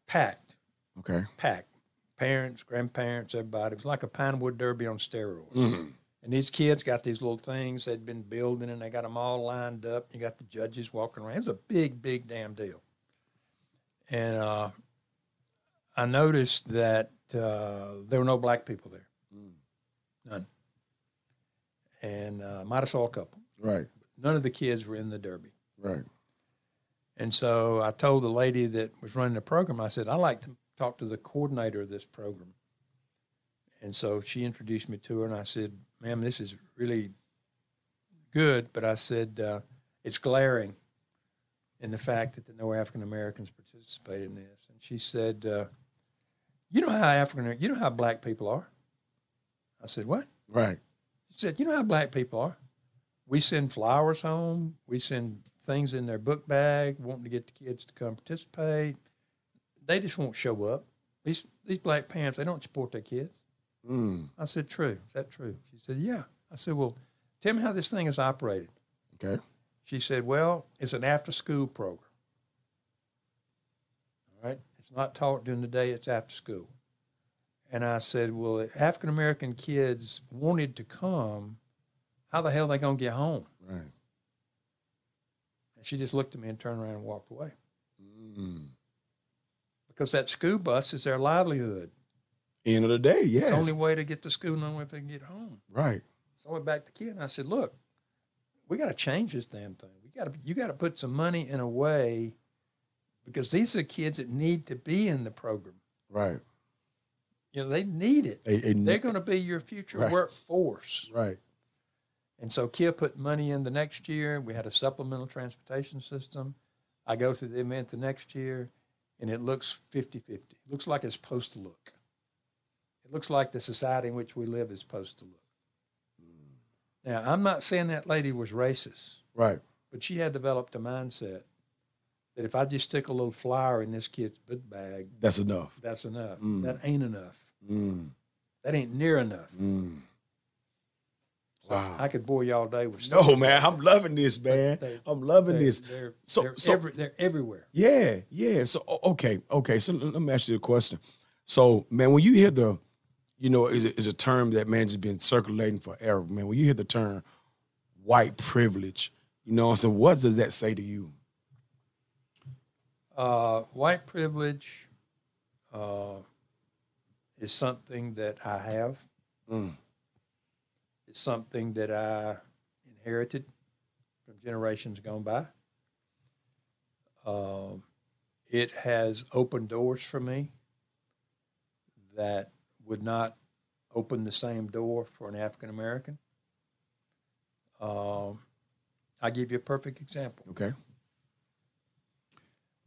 packed. Okay. Packed. Parents, grandparents, everybody. It was like a Pinewood Derby on steroids. Mm-hmm. And these kids got these little things they'd been building, and they got them all lined up. You got the judges walking around. It was a big, big damn deal. And I noticed that there were no black people there. Mm. None. And I might have saw a couple. Right. None of the kids were in the derby. Right. And so I told the lady that was running the program, I said, I'd like to talk to the coordinator of this program. And so she introduced me to her, and I said, ma'am, this is really good, but I said, it's glaring in the fact that no African-Americans participated in this. And she said, you know how black people are? I said, what? Right. She said, you know how black people are? We send flowers home. We send things in their book bag, wanting to get the kids to come participate. They just won't show up. These black parents, they don't support their kids. Mm. I said, true. Is that true? She said, yeah. I said, well, tell me how this thing is operated. Okay. She said, well, it's an after-school program. All right? It's not taught during the day. It's after school. And I said, well, if African-American kids wanted to come, how the hell are they going to get home? Right. And she just looked at me and turned around and walked away. Mm. Because that school bus is their livelihood. End of the day, yes. It's the only way to get to school, the only way they can get home. Right. So I went back to the kid and I said, look, we got to change this damn thing. You got to put some money in a way because these are the kids that need to be in the program. Right. You know, they need it. They're going to be your future workforce. Right. And so KIA put money in the next year. We had a supplemental transportation system. I go through the event the next year, and it looks 50-50. It looks like it's supposed to look. It looks like the society in which we live is supposed to look. Mm. Now, I'm not saying that lady was racist. Right. But she had developed a mindset that if I just stick a little flower in this kid's book bag. That's enough. That's enough. Mm. That ain't enough. Mm. That ain't near enough. Mm. Wow. I could bore you all day with stuff. No, man, I'm loving this, man. I'm loving this. They're everywhere. Yeah, yeah. So, okay. So let me ask you a question. So, man, when you hear the, you know, is a term that, man, has been circulating forever, man. When you hear the term white privilege, you know what I'm saying? What does that say to you? White privilege is something that I have. Mm. It's something that I inherited from generations gone by. It has opened doors for me that would not open the same door for an African American. I'll give you a perfect example. Okay.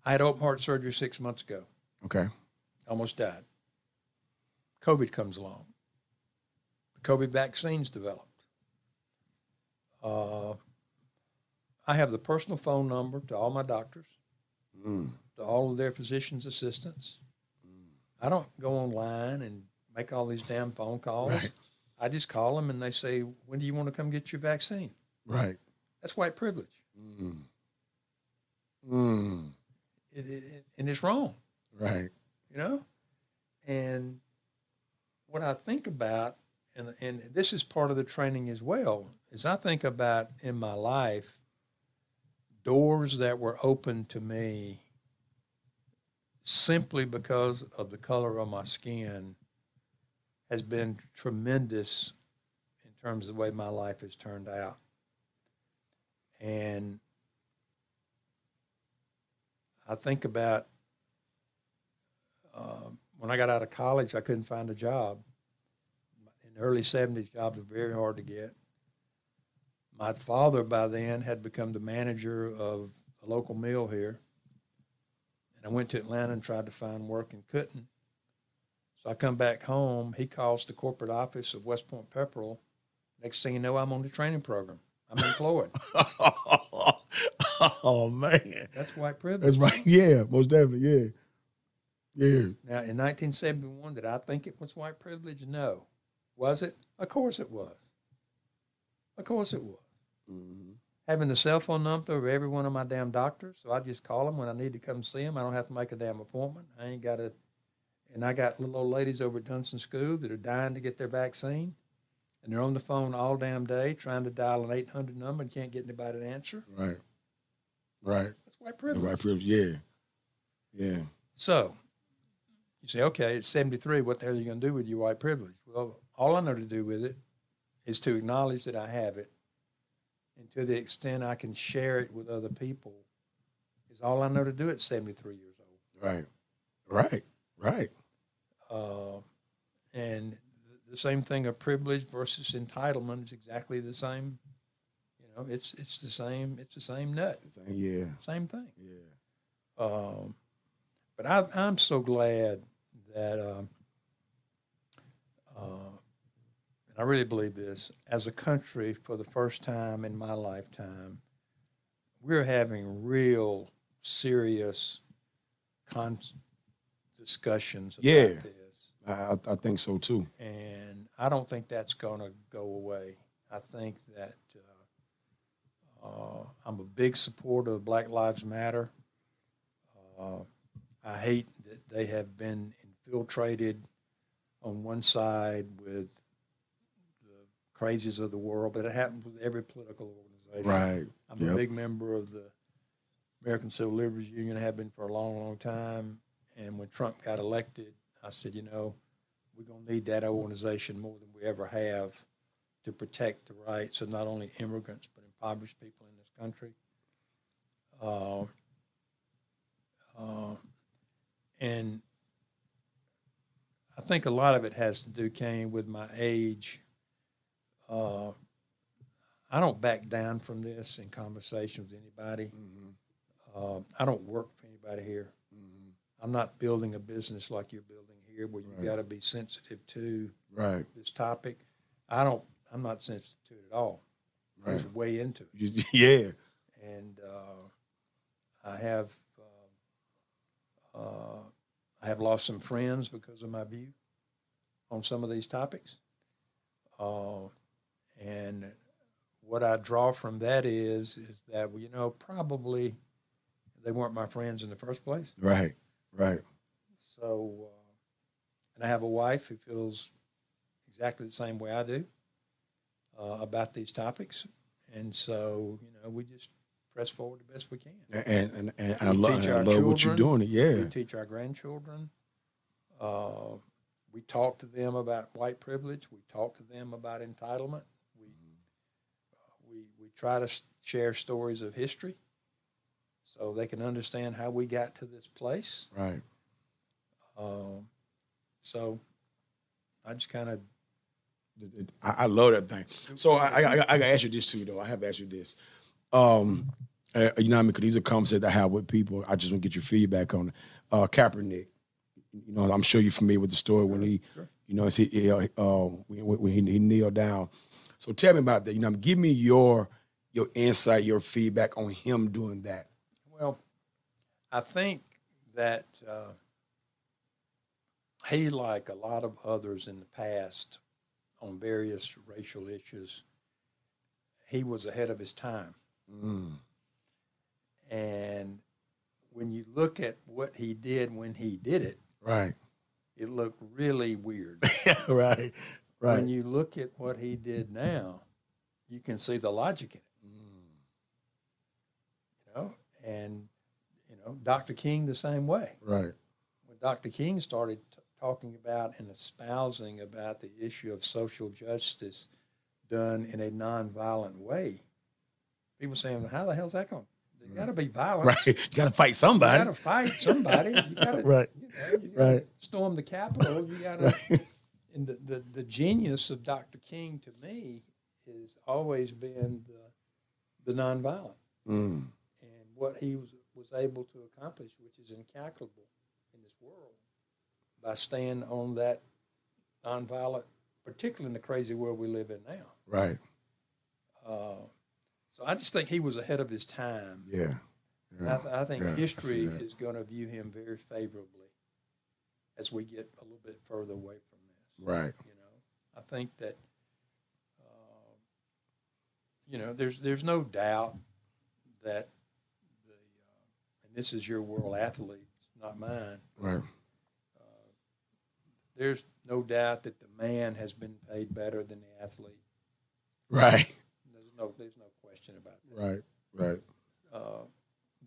I had open heart surgery 6 months ago. Okay. Almost died. COVID comes along. COVID vaccines developed. I have the personal phone number to all my doctors, to all of their physician's assistants. Mm. I don't go online and make all these damn phone calls. Right. I just call them and they say, when do you want to come get your vaccine? Right. That's white privilege. Mm. Mm. And it's wrong. Right. You know? And what I think about, and this is part of the training as well, is I think about in my life doors that were open to me simply because of the color of my skin has been tremendous in terms of the way my life has turned out. And I think about when I got out of college, I couldn't find a job. Early 70s, jobs were very hard to get. My father by then had become the manager of a local mill here. And I went to Atlanta and tried to find work and couldn't. So I come back home. He calls the corporate office of West Point Pepperell. Next thing you know, I'm on the training program. I'm employed. Oh, man. That's white privilege. That's right. Yeah, most definitely. Yeah. Yeah. Now, in 1971, did I think it was white privilege? No. Was it? Of course it was. Of course it was. Mm-hmm. Having the cell phone number of every one of my damn doctors, so I just call them when I need to come see them. I don't have to make a damn appointment. I ain't got a... And I got little old ladies over at Dunson School that are dying to get their vaccine, and they're on the phone all damn day trying to dial an 800 number and can't get anybody to answer. Right. Right. That's white privilege. White privilege, yeah. Yeah. So you say, okay, it's 73. What the hell are you going to do with your white privilege? Well, all I know to do with it is to acknowledge that I have it, and to the extent I can share it with other people is all I know to do at 73 years old. Right. Right. Right. And the same thing of privilege versus entitlement is exactly the same. You know, it's the same nut. Yeah. Same thing. Yeah. But I'm so glad that, and I really believe this, as a country for the first time in my lifetime, we're having real serious discussions about this. I think so too. And I don't think that's going to go away. I think that I'm a big supporter of Black Lives Matter. I hate that they have been infiltrated on one side with the crazies of the world, but it happens with every political organization. Right. I'm a big member of the American Civil Liberties Union. I have been for a long, long time. And when Trump got elected, I said, you know, we're going to need that organization more than we ever have to protect the rights of not only immigrants but impoverished people in this country. And I think a lot of it has to do, Kane, with my age. I don't back down from this in conversation with anybody. Mm-hmm. I don't work for anybody here. I'm not building a business like you're building here where you've got to be sensitive to this topic. I'm not sensitive to it at all. I just way into it. Yeah. And I have lost some friends because of my view on some of these topics. And what I draw from that is that, well, you know, probably they weren't my friends in the first place. Right. Right. So, and I have a wife who feels exactly the same way I do about these topics, and so you know we just press forward the best we can. And I love what you're doing. Yeah. We teach our grandchildren. We talk to them about white privilege. We talk to them about entitlement. We try to share stories of history, so they can understand how we got to this place. Right. So I just kind of... I love that thing. So I got to ask you this too, though. I have to ask you this. You know what I mean? Because these are conversations I have with people. I just want to get your feedback on it. Kaepernick, you know, I'm sure you're familiar with the story when he, you know, when he kneeled down. So tell me about that. You know, give me your insight, your feedback on him doing that. Well, I think that he, like a lot of others in the past on various racial issues, he was ahead of his time. Mm. And when you look at what he did when he did it, it looked really weird. Right. When you look at what he did now, you can see the logic in it. Mm. You know? And, you know, Dr. King the same way. Right. When Dr. King started talking about and espousing about the issue of social justice done in a nonviolent way, people saying, how the hell's that going? There's got to be violence. Right. You got to fight somebody. You got to fight somebody. You got to storm the Capitol. You got to. And the genius of Dr. King to me has always been the nonviolent. Mm. And what he was able to accomplish, which is incalculable in this world, by staying on that nonviolent, particularly in the crazy world we live in now. Right. So I just think he was ahead of his time. Yeah. Yeah. I think history is going to view him very favorably as we get a little bit further away from this. Right. You know, I think that, you know, there's no doubt that the, and this is your world athlete, not mine. Right. There's no doubt that the man has been paid better than the athlete. Right. There's no question about that. Right, right.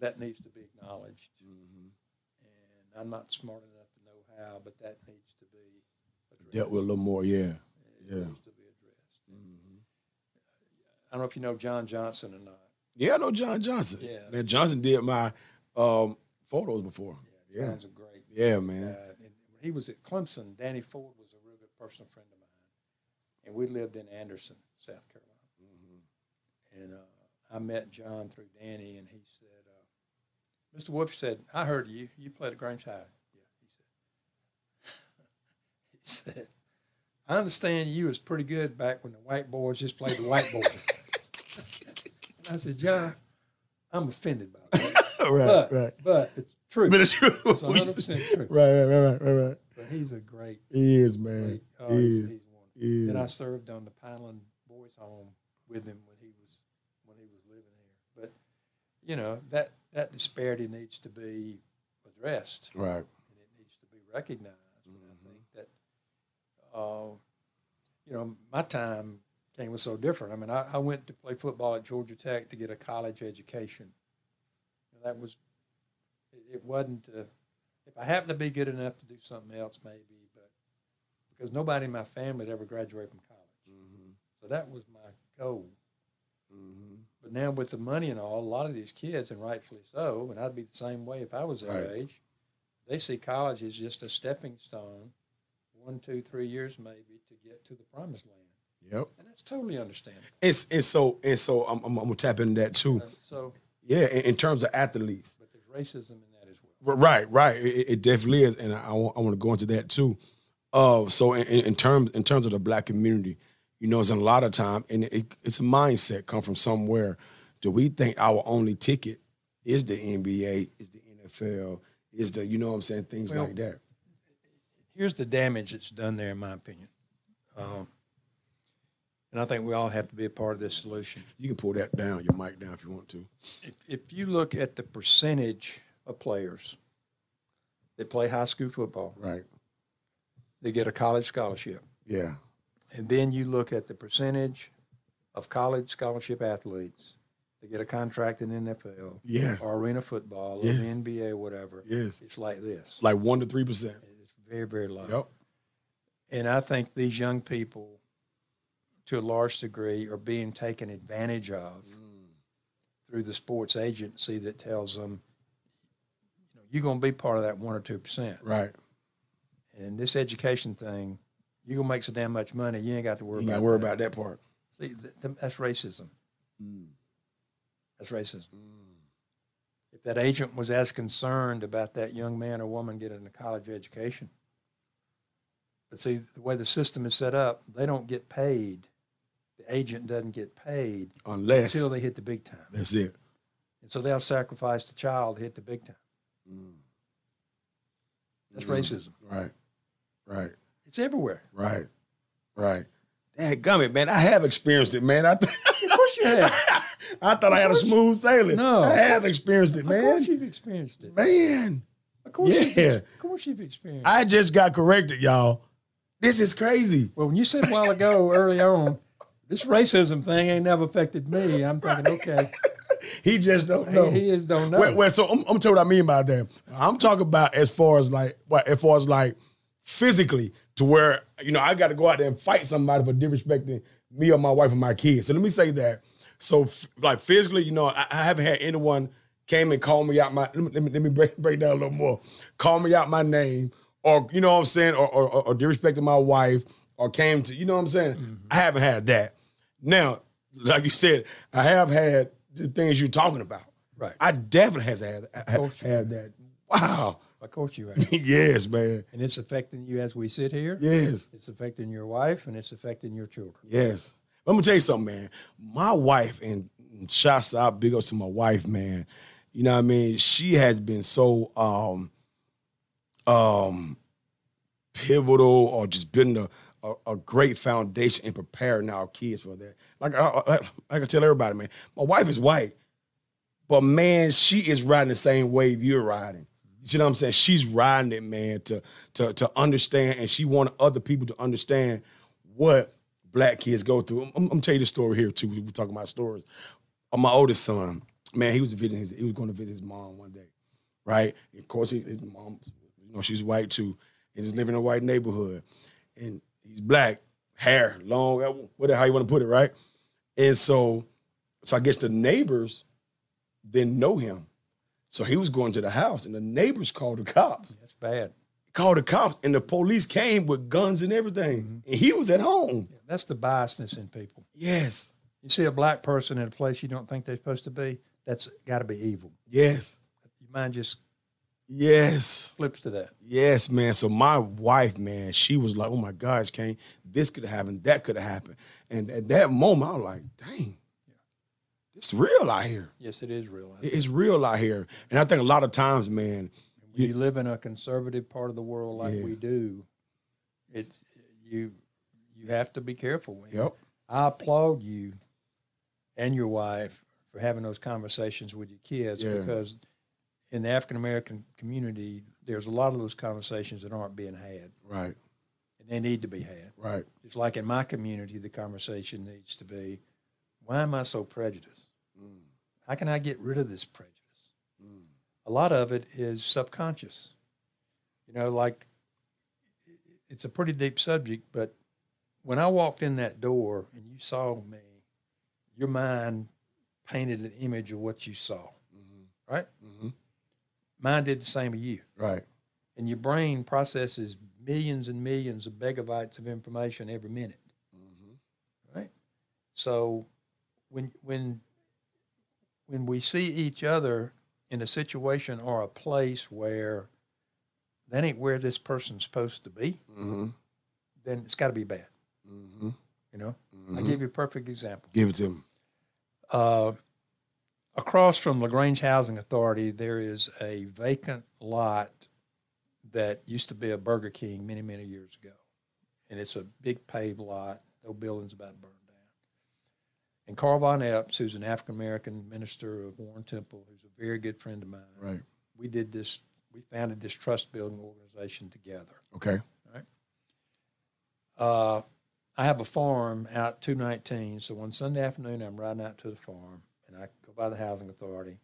That needs to be acknowledged. Mm-hmm. And I'm not smart enough to know how, but that needs to be addressed. Dealt with a little more, yeah. It needs to be addressed. Mm-hmm. I don't know if you know John Johnson or not. Yeah, I know John Johnson. Yeah. Man, Johnson did my photos before. Yeah, John's a great. Yeah, man. And when he was at Clemson, Danny Ford was a real good personal friend of mine. And we lived in Anderson, South Carolina. And I met John through Danny, and he said, Mr. Wolfe said, I heard you. You played at Grange High. Yeah, he said. He said, I understand you was pretty good back when the white boys just played the white boys. And I said, John, I'm offended by that. But it's true. But it's true. It's 100% true. Right. But he's a great. He is, man. He's wonderful. He is. And I served on the Pineland Boys Home with him when he was living here. But you know, that disparity needs to be addressed. Right. And it needs to be recognized. Mm-hmm. And I think that you know, my time came was so different. I mean I went to play football at Georgia Tech to get a college education. And that was it wasn't if I happened to be good enough to do something else maybe, but because nobody in my family had ever graduated from college. Mm-hmm. So that was my goal. Mm-hmm. But now with the money and all, a lot of these kids, and rightfully so, and I'd be the same way if I was their age, they see college as just a stepping stone, 1, 2, 3 years maybe, to get to the promised land. Yep. And that's totally understandable. And so I'm going to tap into that too. In terms of athletes. But there's racism in that as well. Right. It definitely is, and I want to go into that too. So in terms of the black community, you know, it's a lot of time, and it's a mindset come from somewhere. Do we think our only ticket is the NBA, is the NFL, is the, you know what I'm saying, things like that? Here's the damage that's done there, in my opinion. And I think we all have to be a part of this solution. You can pull that down, your mic down if you want to. If you look at the percentage of players that play high school football, right, they get a college scholarship. Yeah. And then you look at the percentage of college scholarship athletes that get a contract in the NFL or arena football or the NBA or whatever. Yes. It's like this. Like 1 to 3%. It's very, very low. Yep. And I think these young people, to a large degree, are being taken advantage of through the sports agency that tells them, you know, you're going to be part of that 1 or 2%. Right. And this education thing, you're going to make so damn much money, you ain't got to worry about that. You ain't got to worry about that part. See, that's racism. Mm. That's racism. Mm. If that agent was as concerned about that young man or woman getting a college education. But see, the way the system is set up, they don't get paid. The agent doesn't get paid until they hit the big time. That's it. And so they'll sacrifice the child to hit the big time. Mm. That's racism. Right. It's everywhere. Right. Dang gummit, man. I have experienced it, man. Of course you have. I thought I had a smooth sailing. No. I have experienced it, man. Of course you've experienced it. Man. Of course you've experienced it. I just got corrected, y'all. This is crazy. Well, when you said a while ago, early on, this racism thing ain't never affected me. I'm thinking, okay. He just don't know. He just don't know. Well, so I'm going to tell you what I mean by that. I'm talking about as far as physically, to where, you know, I got to go out there and fight somebody for disrespecting me or my wife or my kids. So let me say that. So, like, physically, you know, I haven't had anyone came and call me out my, let me break down a little more, call me out my name, or, you know what I'm saying, or disrespecting my wife, or came to, you know what I'm saying? Mm-hmm. I haven't had that. Now, like you said, I have had the things you're talking about. Right. I definitely has had, that. Wow. I caught you right. Yes, man. And it's affecting you as we sit here. Yes. It's affecting your wife and it's affecting your children. Yes. Let me tell you something, man. My wife, and shouts out, big ups to my wife, man. You know what I mean? She has been so pivotal, or just been a great foundation in preparing our kids for that. Like I tell everybody, man, my wife is white, but man, she is riding the same wave you're riding. You know what I'm saying? She's riding it, man, to understand, and she wanted other people to understand what Black kids go through. I'm gonna tell you the story here too. We're talking about stories. My oldest son, man, he was going to visit his mom one day, right? And of course, his mom, you know, she's white too, and he's living in a white neighborhood, and he's Black, hair long, whatever how you want to put it, right? And so I guess the neighbors didn't know him. So he was going to the house, and the neighbors called the cops. That's bad. Called the cops, and the police came with guns and everything. Mm-hmm. And he was at home. Yeah, that's the biasness in people. Yes. You see a Black person in a place you don't think they're supposed to be, that's got to be evil. Yes. Your mind just flips to that. Yes, man. So my wife, man, she was like, oh, my gosh, Kane, this could have happened, that could have happened. And at that moment, I was like, dang. It's real out here. Yes, it is real. It's real out here. And I think a lot of times, man. When you live in a conservative part of the world like we do, it's you have to be careful. Yep. I applaud you and your wife for having those conversations with your kids, because in the African-American community, there's a lot of those conversations that aren't being had. Right. And they need to be had. Right. Just like in my community, the conversation needs to be, why am I so prejudiced? Mm. How can I get rid of this prejudice? Mm. A lot of it is subconscious. You know, like, it's a pretty deep subject, but when I walked in that door and you saw me, your mind painted an image of what you saw, right? Mm-hmm. Mine did the same of you. Right. And your brain processes millions and millions of megabytes of information every minute, right? So when we see each other in a situation or a place where that ain't where this person's supposed to be, then it's got to be bad. You know, I give you a perfect example. Give it to him. Across from LaGrange Housing Authority, there is a vacant lot that used to be a Burger King many, many years ago, and it's a big paved lot. No buildings about burned. And Carl Von Epps, who's an African-American minister of Warren Temple, who's a very good friend of mine. Right. We did this. We founded this trust-building organization together. Okay. All right. I have a farm out 219, so one Sunday afternoon I'm riding out to the farm, and I go by the housing authority,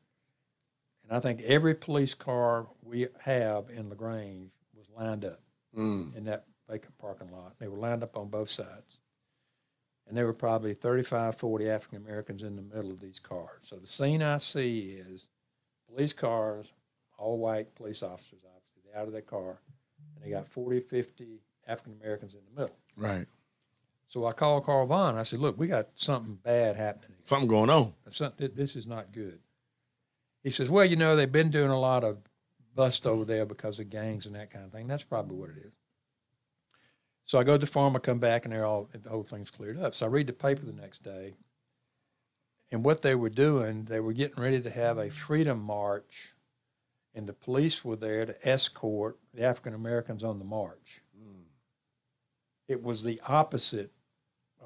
and I think every police car we have in LaGrange was lined up in that vacant parking lot. They were lined up on both sides. And there were probably 35, 40 African-Americans in the middle of these cars. So the scene I see is police cars, all white police officers, obviously, they're out of their car, and they got 40, 50 African-Americans in the middle. Right. So I called Carl Vaughn. I said, look, we got something bad happening. Something going on. This is not good. He says, well, you know, they've been doing a lot of bust over there because of gangs and that kind of thing. That's probably what it is. So I go to the farm, I come back, and the whole thing's cleared up. So I read the paper the next day, and what they were doing, they were getting ready to have a freedom march, and the police were there to escort the African-Americans on the march. Mm. It was the opposite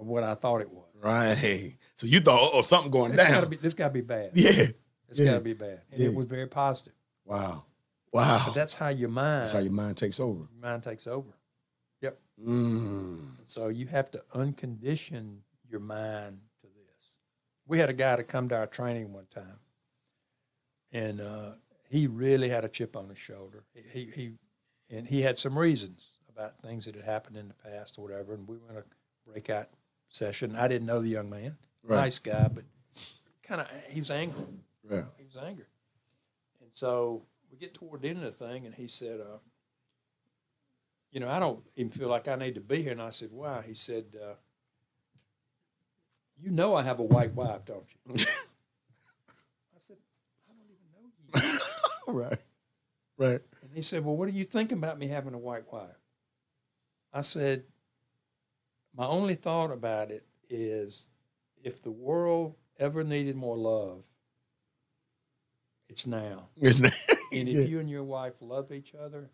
of what I thought it was. Right. So you thought, uh-oh, something going down. This got to be bad. Yeah. It's got to be bad. And it was very positive. Wow. Wow. But that's how your mind. That's how your mind takes over. Your mind takes over. Yep. Mm. So you have to uncondition your mind to this. We had a guy to come to our training one time, and he really had a chip on his shoulder. He had some reasons about things that had happened in the past or whatever, and we went to a breakout session. I didn't know the young man. Right. Nice guy, but kind of he was angry. Yeah. He was angry. And so we get toward the end of the thing, and he said, you know, I don't even feel like I need to be here. And I said, why? He said, you know I have a white wife, don't you? I said, I don't even know you. Right. Right. And he said, well, what are you thinking about me having a white wife? I said, my only thought about it is if the world ever needed more love, it's now. It's now. And if you and your wife love each other,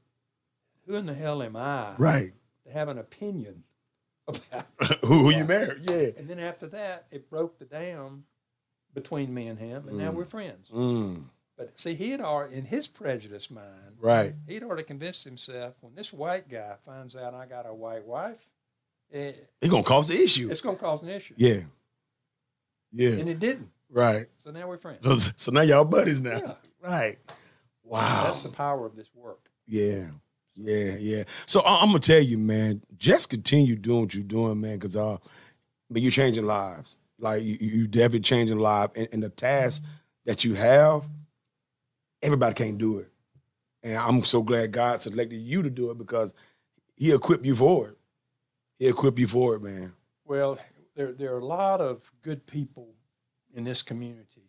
who in the hell am I? Right. To have an opinion about who you married. Yeah. And then after that, it broke the dam between me and him, and now we're friends. Mm. But see, he had already, in his prejudiced mind, right, he'd already convinced himself when this white guy finds out I got a white wife, it's going to cause the issue. It's going to cause an issue. Yeah. Yeah. And it didn't. Right. So now we're friends. So now y'all buddies now. Yeah. Right. Wow. That's the power of this work. Yeah. Yeah. Yeah. So I'm going to tell you, man, just continue doing what you're doing, man, because you're changing lives. Like, you're definitely changing lives. And the task that you have, everybody can't do it. And I'm so glad God selected you to do it because he equipped you for it. He equipped you for it, man. Well, there are a lot of good people in this community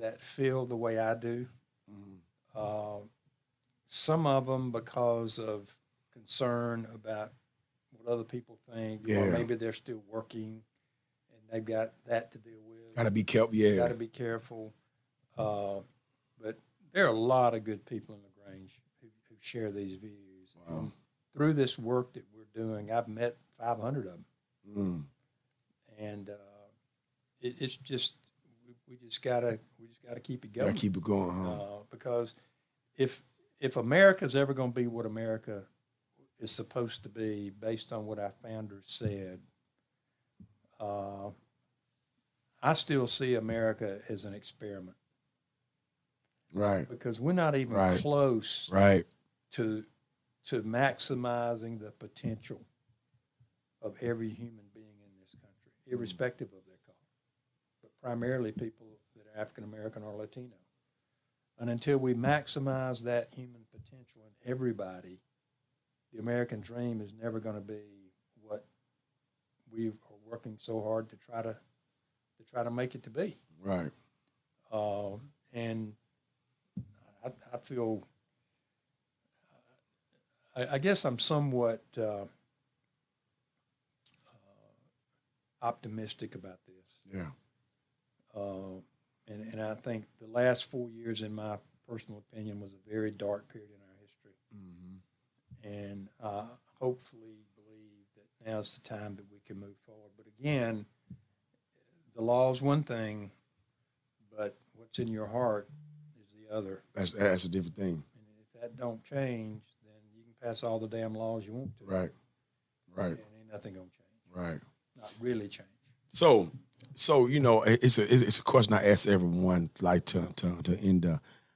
that feel the way I do. Some of them because of concern about what other people think, or maybe they're still working and they've got that to deal with. Got to be careful, yeah. Got to be careful. But there are a lot of good people in LaGrange who share these views. Wow. And through this work that we're doing, I've met 500 of them. Mm. And it's just we just gotta keep it going. Gotta keep it going, huh? Because if America's ever gonna be what America is supposed to be, based on what our founders said, I still see America as an experiment. Right. Because we're not even close to maximizing the potential of every human being in this country, irrespective of their color, but primarily people that are African-American or Latino. And until we maximize that human potential in everybody, the American dream is never going to be what we are working so hard to try to make it to be. Right. And I feel, I guess I'm somewhat optimistic about this. Yeah. And I think the last 4 years, in my personal opinion, was a very dark period in our history. And I hopefully believe that now's the time that we can move forward. But again, the law is one thing, but what's in your heart is the other. That's a different thing. And if that don't change, then you can pass all the damn laws you want to. Right. Right. And ain't nothing gonna change. Right. Not really change. So you know, it's a question I ask everyone, like to end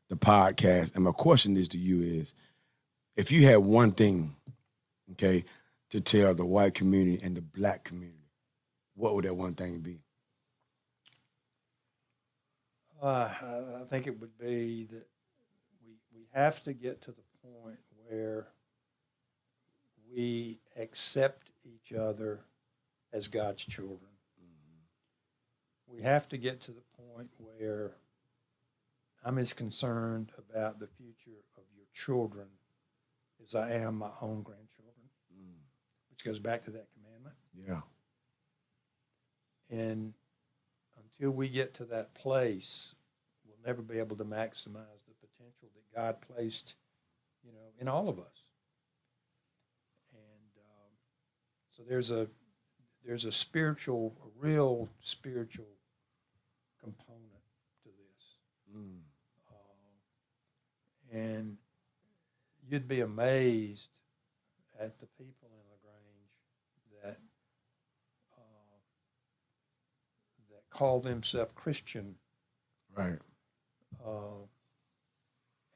the podcast. And my question is to you is, if you had one thing, okay, to tell the white community and the black community, what would that one thing be? I think it would be that we have to get to the point where we accept each other as God's children. We have to get to the point where I'm as concerned about the future of your children as I am my own grandchildren, which goes back to that commandment. Yeah. And until we get to that place, we'll never be able to maximize the potential that God placed, you know, in all of us. And so there's a spiritual, a real spiritual component to this. And you'd be amazed at the people in LaGrange that that call themselves Christian. Right.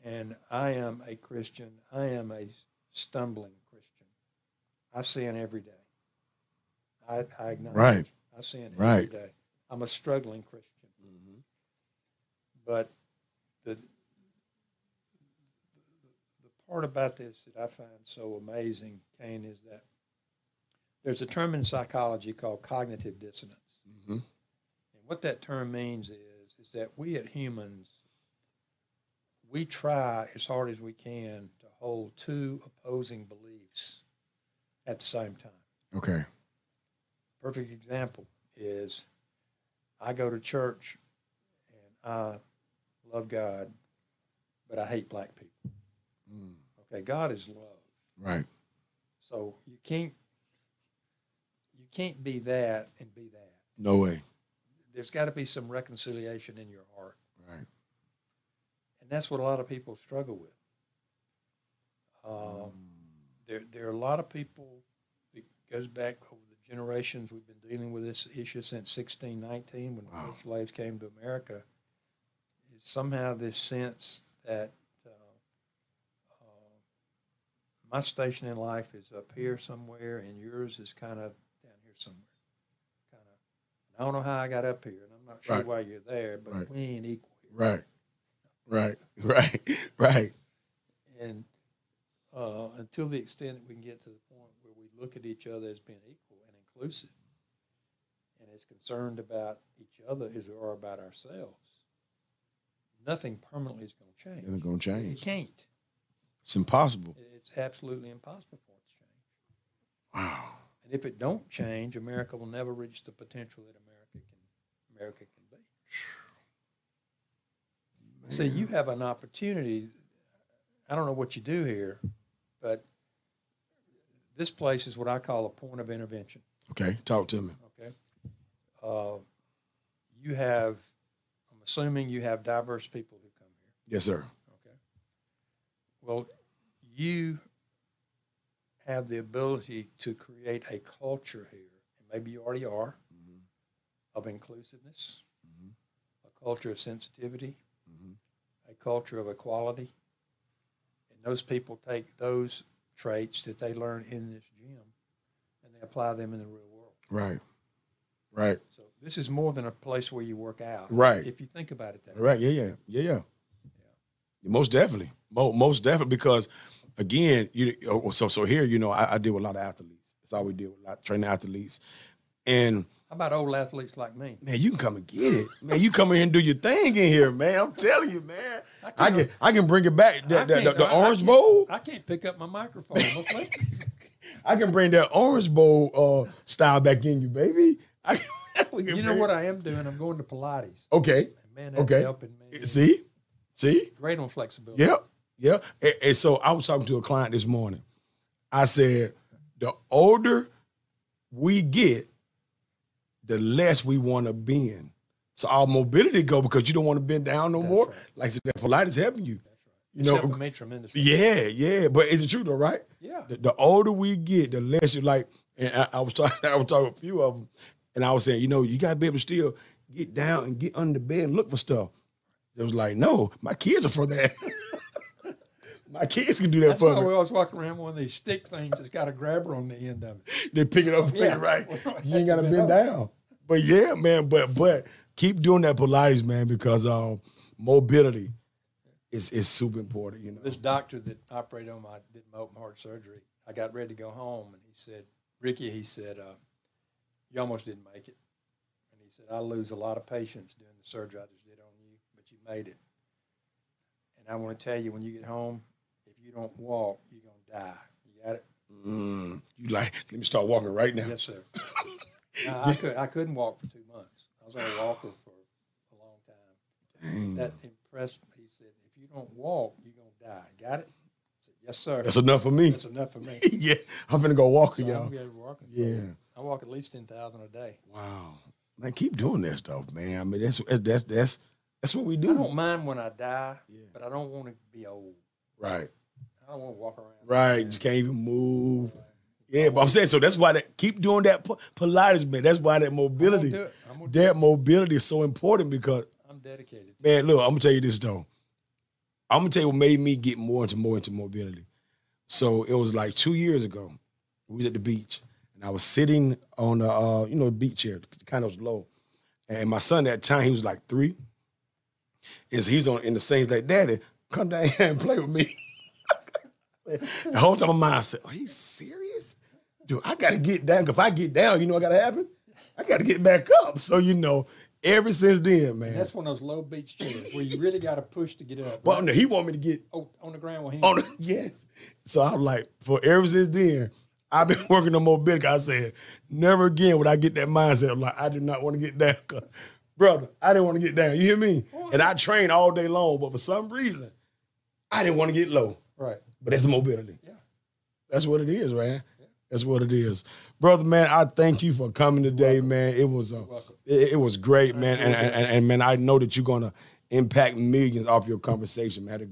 And I am a Christian. I am a stumbling Christian. I sin every day. I acknowledge. Right. I sin every day. I'm a struggling Christian. But the part about this that I find so amazing, Kane, is that there's a term in psychology called cognitive dissonance. What that term means is that we as humans, we try as hard as we can to hold two opposing beliefs at the same time. Okay. Perfect example is I go to church and I love God, but I hate black people. Mm. Okay, God is love. Right. So you can't be that and be that. No way. There's got to be some reconciliation in your heart. Right. And that's what a lot of people struggle with. There are a lot of people, it goes back over the generations, we've been dealing with this issue since 1619 when wow. slaves came to America. It's somehow this sense that my station in life is up here somewhere and yours is kind of down here somewhere. I don't know how I got up here, and I'm not sure right. why you're there, but right. we ain't equal here. Right, right, right, right. And until the extent that we can get to the point where we look at each other as being equal and inclusive and as concerned about each other as we are about ourselves, nothing permanently is going to change. Nothing's going to change. It can't. It's impossible. It's absolutely impossible for it to change. Wow. And if it don't change, America will never reach the potential that America can be. Man. See, you have an opportunity. I don't know what you do here, but this place is what I call a point of intervention. Okay, talk to me. Okay. You have, I'm assuming you have diverse people who come here. Yes, sir. Okay. Well, you have the ability to create a culture here, and maybe you already are, mm-hmm. of inclusiveness, mm-hmm. a culture of sensitivity, mm-hmm. a culture of equality. And those people take those traits that they learn in this gym and they apply them in the real world. Right, right. So this is more than a place where you work out. Right. If you think about it that way. Right, yeah. Most definitely, because again, so here, I deal with a lot of athletes. That's all we deal with, a lot of training athletes. And how about old athletes like me? Man, you can come and get it. Man, you come in and do your thing in here, man. I'm telling you, man. I can bring it back. The Orange Bowl. I can't pick up my microphone. Okay? I can bring that Orange Bowl style back in you, baby. You know what I am doing? I'm going to Pilates. Okay. And man, that's helping me. See? Great on flexibility. Yep. Yeah, and so I was talking to a client this morning. I said, the older we get, the less we want to bend. So our mobility go because you don't want to bend down no That's more. Right. Like I said, that Pilates is helping you. That's right. It's helping me tremendously. Yeah, but is it true though, right? Yeah. The older we get, the less you like. And I was talking to a few of them, and I was saying, you gotta be able to still get down and get under the bed and look for stuff. They was like, no, my kids are for that. My kids can do that for me. That's why we always walk around one of these stick things that's got a grabber on the end of it. They pick it up and pick it right. You ain't got to bend down. But yeah, man, but keep doing that Pilates, man, because mobility is super important. This doctor that operated on did my open heart surgery, I got ready to go home, and he said, Ricky, you almost didn't make it. And he said, I lose a lot of patients doing the surgery I just did on you, but you made it. And I want to tell you, when you get home, you don't walk, you're gonna die. You got it? Mm. You like, let me start walking right now. Yes, sir. I couldn't walk for 2 months. I was on a walker for a long time. Dang. That impressed me. He said, if you don't walk, you're gonna die. Got it? I said, yes, sir. That's enough for me. Yeah. I'm gonna go walking, y'all. Yeah. I walk at least 10,000 a day. Wow. Man, keep doing that stuff, man. I mean, that's what we do. I don't mind when I die, but I don't want to be old. Right. I don't want to walk around. Right, you can't even move. Right. Yeah, but I'm saying, so that's why that keep doing that Pilates, man. That's why that mobility, mobility is so important because I'm dedicated. Man, look, I'm gonna tell you this though. I'm gonna tell you what made me get more into mobility. So it was like 2 years ago. We was at the beach, and I was sitting on the beach chair, kind of low. And my son at that time, he was like 3, and so he's in the same like, Daddy, come down here and play with me. The whole time my mind said, are you serious? Dude, I got to get down. If I get down, you know what got to happen? I got to get back up. So, Ever since then, man. And that's one of those low beach chairs where you really got to push to get up. Right? Well, no, he wanted me to get on the ground with him. Yes. So I was like, for ever since then, I've been working on mobility. I said, never again would I get that mindset. I'm like, I do not want to get down. Brother, I didn't want to get down. You hear me? And I train all day long, but for some reason, I didn't want to get low. Right. But that's mobility. Yeah. That's what it is, man. Yeah. That's what it is. Brother, man, I thank you for coming today, man. It was great, man. And man, I know that you're gonna impact millions off your conversation. Man, I had a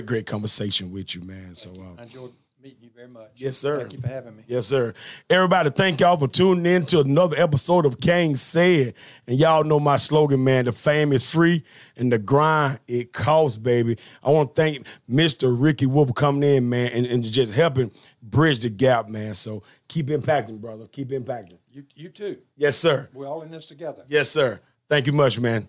great conversation with you, man. So I enjoyed meeting you very much. Yes, sir. Thank you for having me. Yes, sir. Everybody, thank y'all for tuning in to another episode of Kane Said. And y'all know my slogan, man. The fame is free and the grind, it costs, baby. I want to thank Mr. Ricky Wolfe for coming in, man, and just helping bridge the gap, man. So keep impacting, brother. Keep impacting. You too. Yes, sir. We're all in this together. Yes, sir. Thank you much, man.